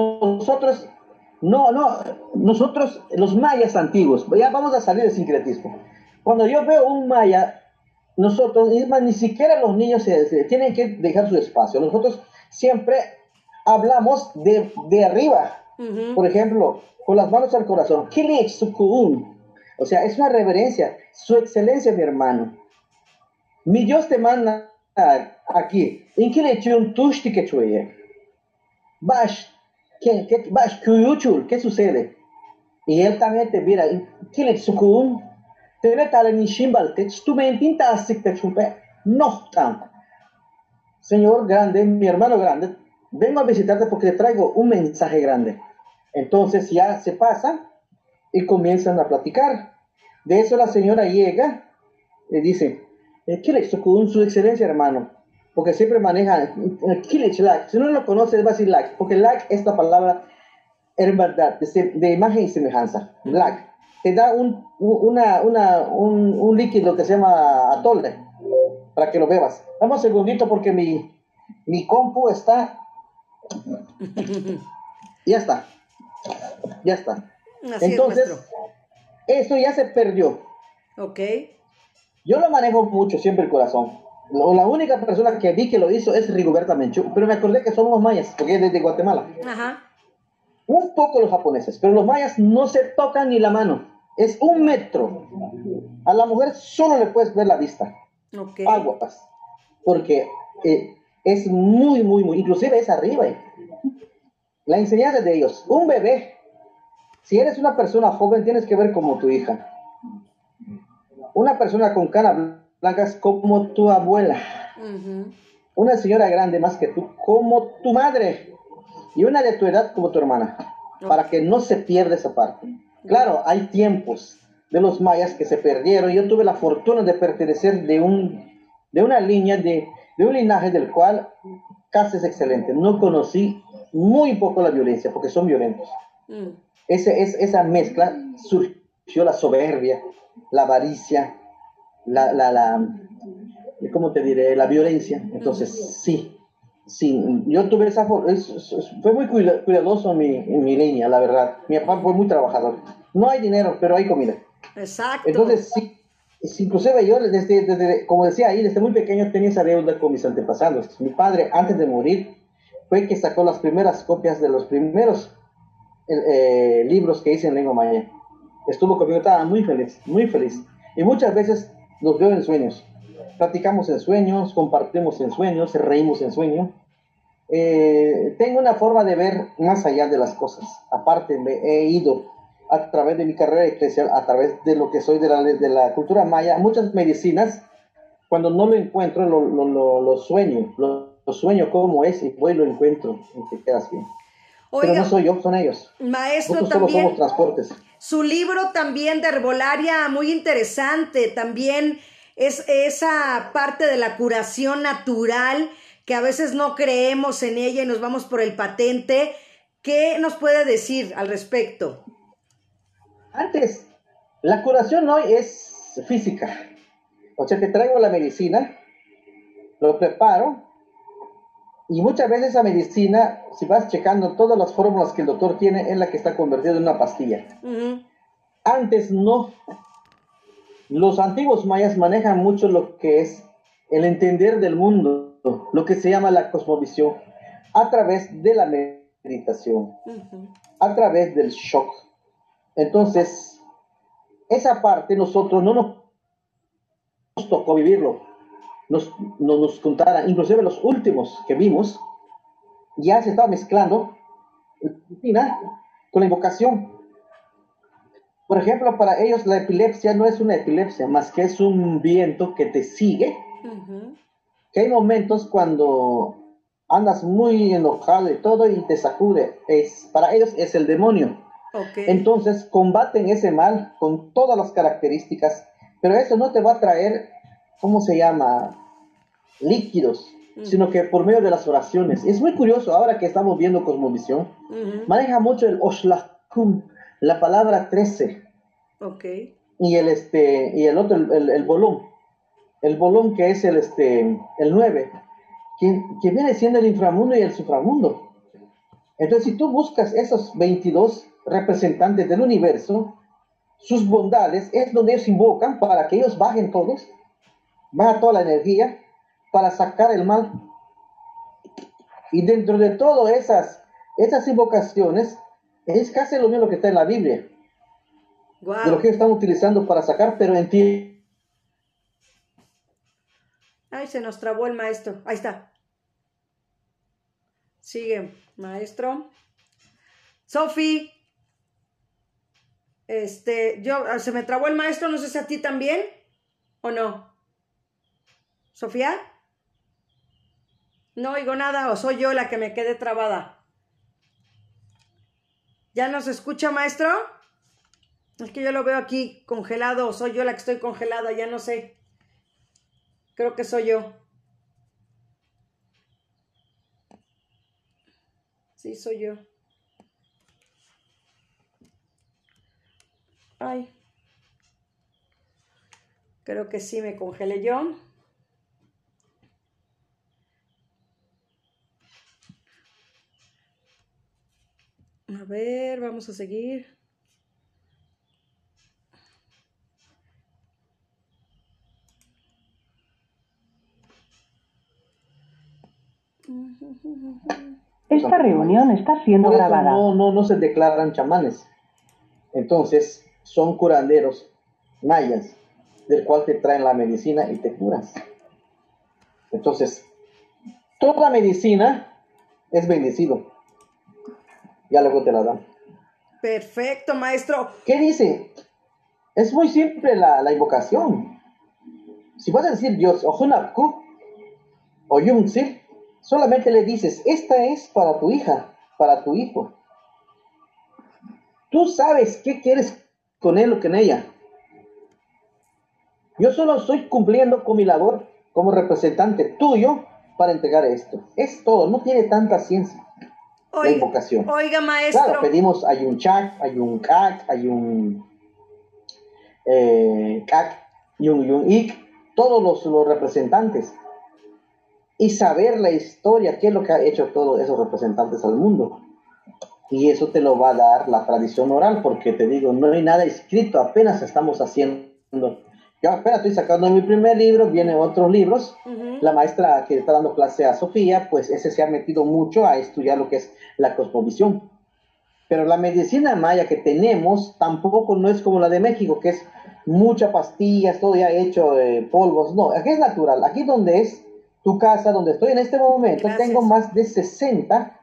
Nosotros, los mayas antiguos, ya vamos a salir del sincretismo. Cuando yo veo un maya... Nosotros, ni siquiera los niños se tienen que dejar su espacio. Nosotros siempre hablamos de arriba. Uh-huh. Por ejemplo, con las manos al corazón. O sea, es una reverencia. Su excelencia, mi hermano. Mi Dios te manda aquí. ¿Qué sucede? Y él también te mira. No, señor grande, mi hermano grande, vengo a visitarte porque te traigo un mensaje grande. Entonces ya se pasan y comienzan a platicar. De eso la señora llega y dice, ¿qué le hizo con su excelencia, hermano? Porque siempre maneja, si no lo conoce, va a decir like, porque like es la palabra hermandad, de imagen y semejanza, like. Te da un líquido que se llama atole, para que lo bebas. Dame un segundito porque mi compu está... Ya está. Así entonces, eso ya se perdió. Ok. Yo lo manejo mucho, siempre el corazón. La única persona que vi que lo hizo es Rigoberta Menchú, pero me acordé que son los mayas, porque es desde Guatemala. Ajá. Un poco los japoneses, pero los mayas no se tocan ni la mano. Es 1 metro. A la mujer solo le puedes ver la vista. Okay. Aguas. Porque es muy, muy, muy... Inclusive es arriba. La enseñanza de ellos. Un bebé. Si eres una persona joven, tienes que ver como tu hija. una persona con cara blanca es como tu abuela, una señora grande más que tú, como tu madre, y una de tu edad como tu hermana, para que no se pierda esa parte. Claro, hay tiempos de los mayas que se perdieron. Yo tuve la fortuna de pertenecer de una línea, de un linaje del cual casi es excelente. No conocí muy poco la violencia, porque son violentos. Esa mezcla surgió la soberbia, la avaricia, ¿cómo te diré? La violencia. Entonces, sí, yo tuve esa forma. Fue muy cuidadoso en mi línea, la verdad. Mi papá fue muy trabajador. No hay dinero, pero hay comida. Exacto. Entonces, sí. Inclusive yo, como decía ahí, desde muy pequeño tenía esa deuda con mis antepasados. Mi padre, antes de morir, fue que sacó las primeras copias de los primeros libros que hice en lengua maya. Estuvo conmigo, estaba muy feliz, muy feliz. Y muchas veces los veo en sueños. Platicamos en sueños, compartimos en sueños, reímos en sueños. Tengo una forma de ver más allá de las cosas. Aparte, me he ido a través de mi carrera eclesial, a través de lo que soy de la cultura maya. Muchas medicinas, cuando no lo encuentro, lo sueño. Lo sueño como es y voy y lo encuentro. Y te quedas bien. Oiga, pero no soy yo, son ellos. Maestro, nosotros también solo somos transportes. Su libro también de herbolaria, muy interesante. También es esa parte de la curación natural que a veces no creemos en ella y nos vamos por el patente. ¿Qué nos puede decir al respecto? Antes, la curación hoy es física. O sea, que traigo la medicina, lo preparo, y muchas veces esa medicina, si vas checando todas las fórmulas que el doctor tiene, es la que está convertida en una pastilla. Antes no. Los antiguos mayas manejan mucho lo que es el entender del mundo, lo que se llama la cosmovisión, a través de la meditación, a través del shock. Entonces, esa parte nosotros no nos tocó vivirlo, nos contaron, inclusive los últimos que vimos, ya se estaba mezclando con la invocación. Por ejemplo, para ellos la epilepsia no es una epilepsia, más que es un viento que te sigue, que hay momentos cuando andas muy enojado y todo y te sacude, para ellos es el demonio. Okay. Entonces combaten ese mal con todas las características, pero eso no te va a traer, ¿cómo se llama?, líquidos, sino que por medio de las oraciones. Es muy curioso, ahora que estamos viendo Cosmovisión, maneja mucho el Oshlakum, la palabra 13, y el otro, el Bolón, que es el 9, que viene siendo el inframundo y el suframundo. Entonces, si tú buscas esos 22 representantes del universo, sus bondades, es donde ellos invocan para que ellos bajen todos, baja toda la energía para sacar el mal. Y dentro de todas esas invocaciones, es casi lo mismo que está en la Biblia, de lo que ellos están utilizando para sacar, pero en ti. Ay, se nos trabó el maestro, ahí está. Sigue, maestro. Sofi, se me trabó el maestro, no sé si a ti también, o no. ¿Sofía? No oigo nada, o soy yo la que me quedé trabada. ¿Ya nos escucha, maestro? Es que yo lo veo aquí congelado, o soy yo la que estoy congelada, ya no sé. Creo que soy yo. Sí, soy yo. Ay, creo que sí me congelé yo. A ver, vamos a seguir. Esta reunión está siendo grabada. No se declaran chamanes. Entonces, son curanderos mayas, del cual te traen la medicina y te curas. Entonces, toda medicina es bendecido. Ya luego te la dan. Perfecto, maestro. ¿Qué dice? Es muy simple la invocación. Si vas a decir Dios, Ojunapku, o Yumsif, solamente le dices, esta es para tu hija, para tu hijo. Tú sabes qué quieres con él o con ella. Yo solo estoy cumpliendo con mi labor como representante tuyo para entregar esto. Es todo, no tiene tanta ciencia. Oiga, la invocación. Oiga, maestro. Claro, pedimos ayunchak, ayunkak, ayun kak, yun ik, todos los representantes. Y saber la historia, qué es lo que han hecho todos esos representantes al mundo. Y eso te lo va a dar la tradición oral, porque te digo, no hay nada escrito, apenas estamos haciendo. Yo apenas estoy sacando mi primer libro, vienen otros libros. Uh-huh. La maestra que está dando clase a Sofía, pues ese se ha metido mucho a estudiar lo que es la cosmovisión. Pero la medicina maya que tenemos tampoco no es como la de México, que es muchas pastillas, todo ya hecho, polvos. No, aquí es natural. Aquí donde es tu casa, donde estoy en este momento, gracias, tengo más de 60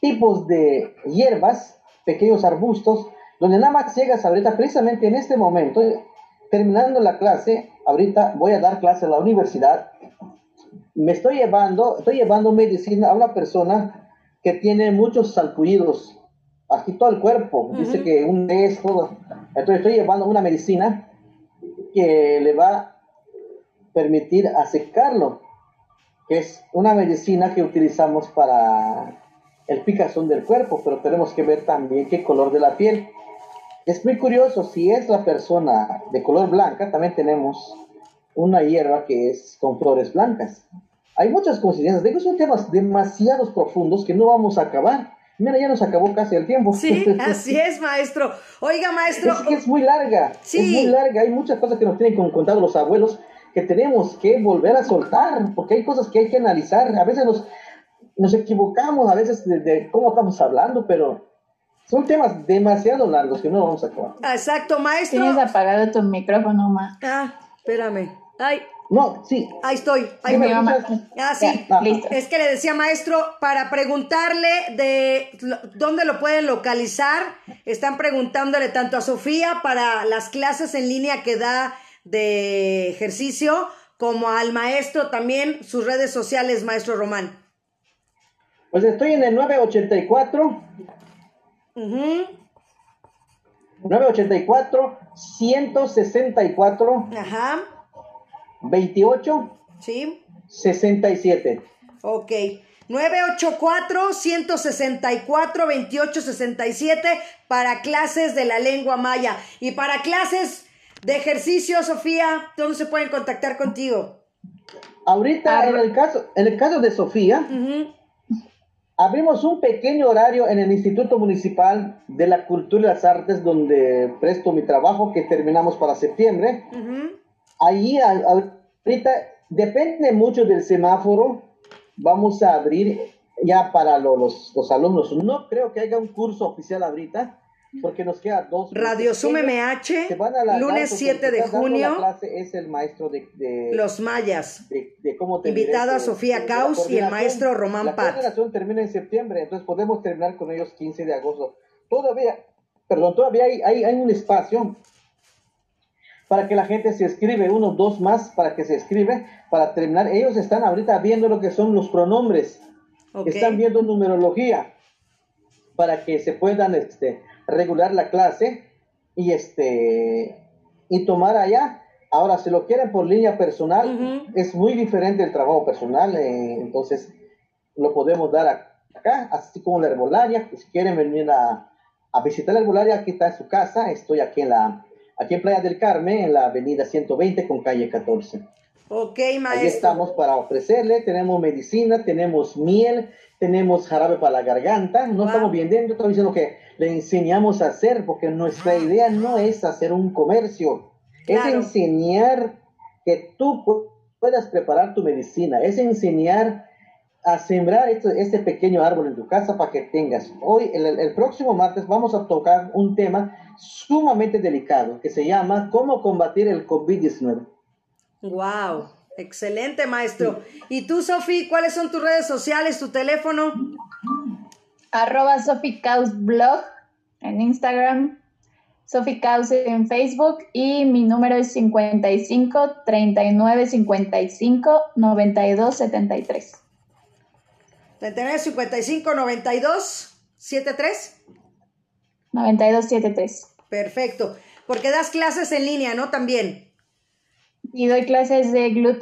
tipos de hierbas, pequeños arbustos, donde nada más llegas ahorita, precisamente en este momento, terminando la clase, ahorita voy a dar clase a la universidad, me estoy llevando medicina a una persona que tiene muchos salpullidos, aquí todo el cuerpo, uh-huh, dice que un mes, todo, entonces estoy llevando una medicina que le va a permitir secarlo, que es una medicina que utilizamos para el picazón del cuerpo, pero tenemos que ver también qué color de la piel. Es muy curioso, si es la persona de color blanca, también tenemos una hierba que es con flores blancas. Hay muchas coincidencias, digo, son temas demasiado profundos que no vamos a acabar. Mira, ya nos acabó casi el tiempo. Sí, así es, maestro. Oiga, maestro. Es que es muy larga, sí, es muy larga, hay muchas cosas que nos tienen contado los abuelos que tenemos que volver a soltar, porque hay cosas que hay que analizar, a veces nos equivocamos a veces de cómo estamos hablando, pero son temas demasiado largos que no vamos a acabar. Exacto, maestro. Tienes apagado tu micrófono, ma. Ah, espérame. Ay. No, sí. Ahí estoy. Ahí me mamá. Ah, sí. Ya, listo. Es que le decía, maestro, para preguntarle de dónde lo pueden localizar, están preguntándole tanto a Sofía para las clases en línea que da de ejercicio, como al maestro también, sus redes sociales, maestro Román. Pues estoy en el 984, uh-huh, 984 164, ajá, 28, sí, 67. Ok, 984 164 28 67, para clases de la lengua maya. Y para clases de ejercicio, Sofía, ¿dónde se pueden contactar contigo? Ahorita, en el caso de Sofía, uh-huh, abrimos un pequeño horario en el Instituto Municipal de la Cultura y las Artes, donde presto mi trabajo, que terminamos para septiembre. Uh-huh. Ahí, ahorita, depende mucho del semáforo, vamos a abrir ya para los alumnos. No creo que haya un curso oficial ahorita, porque nos queda dos. Radio Zoom MH, lunes 7 de junio. La clase es el maestro de los mayas. Invitada a Sofía Caus y el maestro Román Pat. La coordinación termina en septiembre, entonces podemos terminar con ellos 15 de agosto. Todavía hay un espacio para que la gente se escribe, uno, dos más para que se escribe, para terminar. Ellos están ahorita viendo lo que son los pronombres. Okay. Están viendo numerología para que se puedan regular la clase y tomar allá. Ahora, si lo quieren por línea personal, uh-huh, es muy diferente el trabajo personal, entonces lo podemos dar acá, así como la herbolaria. Si quieren venir a visitar la herbolaria, aquí está en su casa. Estoy aquí en Playa del Carmen, en la avenida 120 con calle 14. Ok, maestro. Ahí estamos para ofrecerle, tenemos medicina, tenemos miel, tenemos jarabe para la garganta. No, wow, estamos vendiendo, estamos diciendo que le enseñamos a hacer, porque nuestra idea no es hacer un comercio, claro, es enseñar que tú puedas preparar tu medicina, es enseñar a sembrar este pequeño árbol en tu casa para que tengas. Hoy, el próximo martes, vamos a tocar un tema sumamente delicado que se llama ¿Cómo combatir el COVID-19? Wow, excelente, maestro. Y tú, Sofi, ¿cuáles son tus redes sociales, tu teléfono? @SofiCausBlog en Instagram, Sofía Caus en Facebook y mi número es 55 39 55 92 73. 39 55 92 73. 92 73. Perfecto. Porque das clases en línea, ¿no? También. Y doy clases de gluten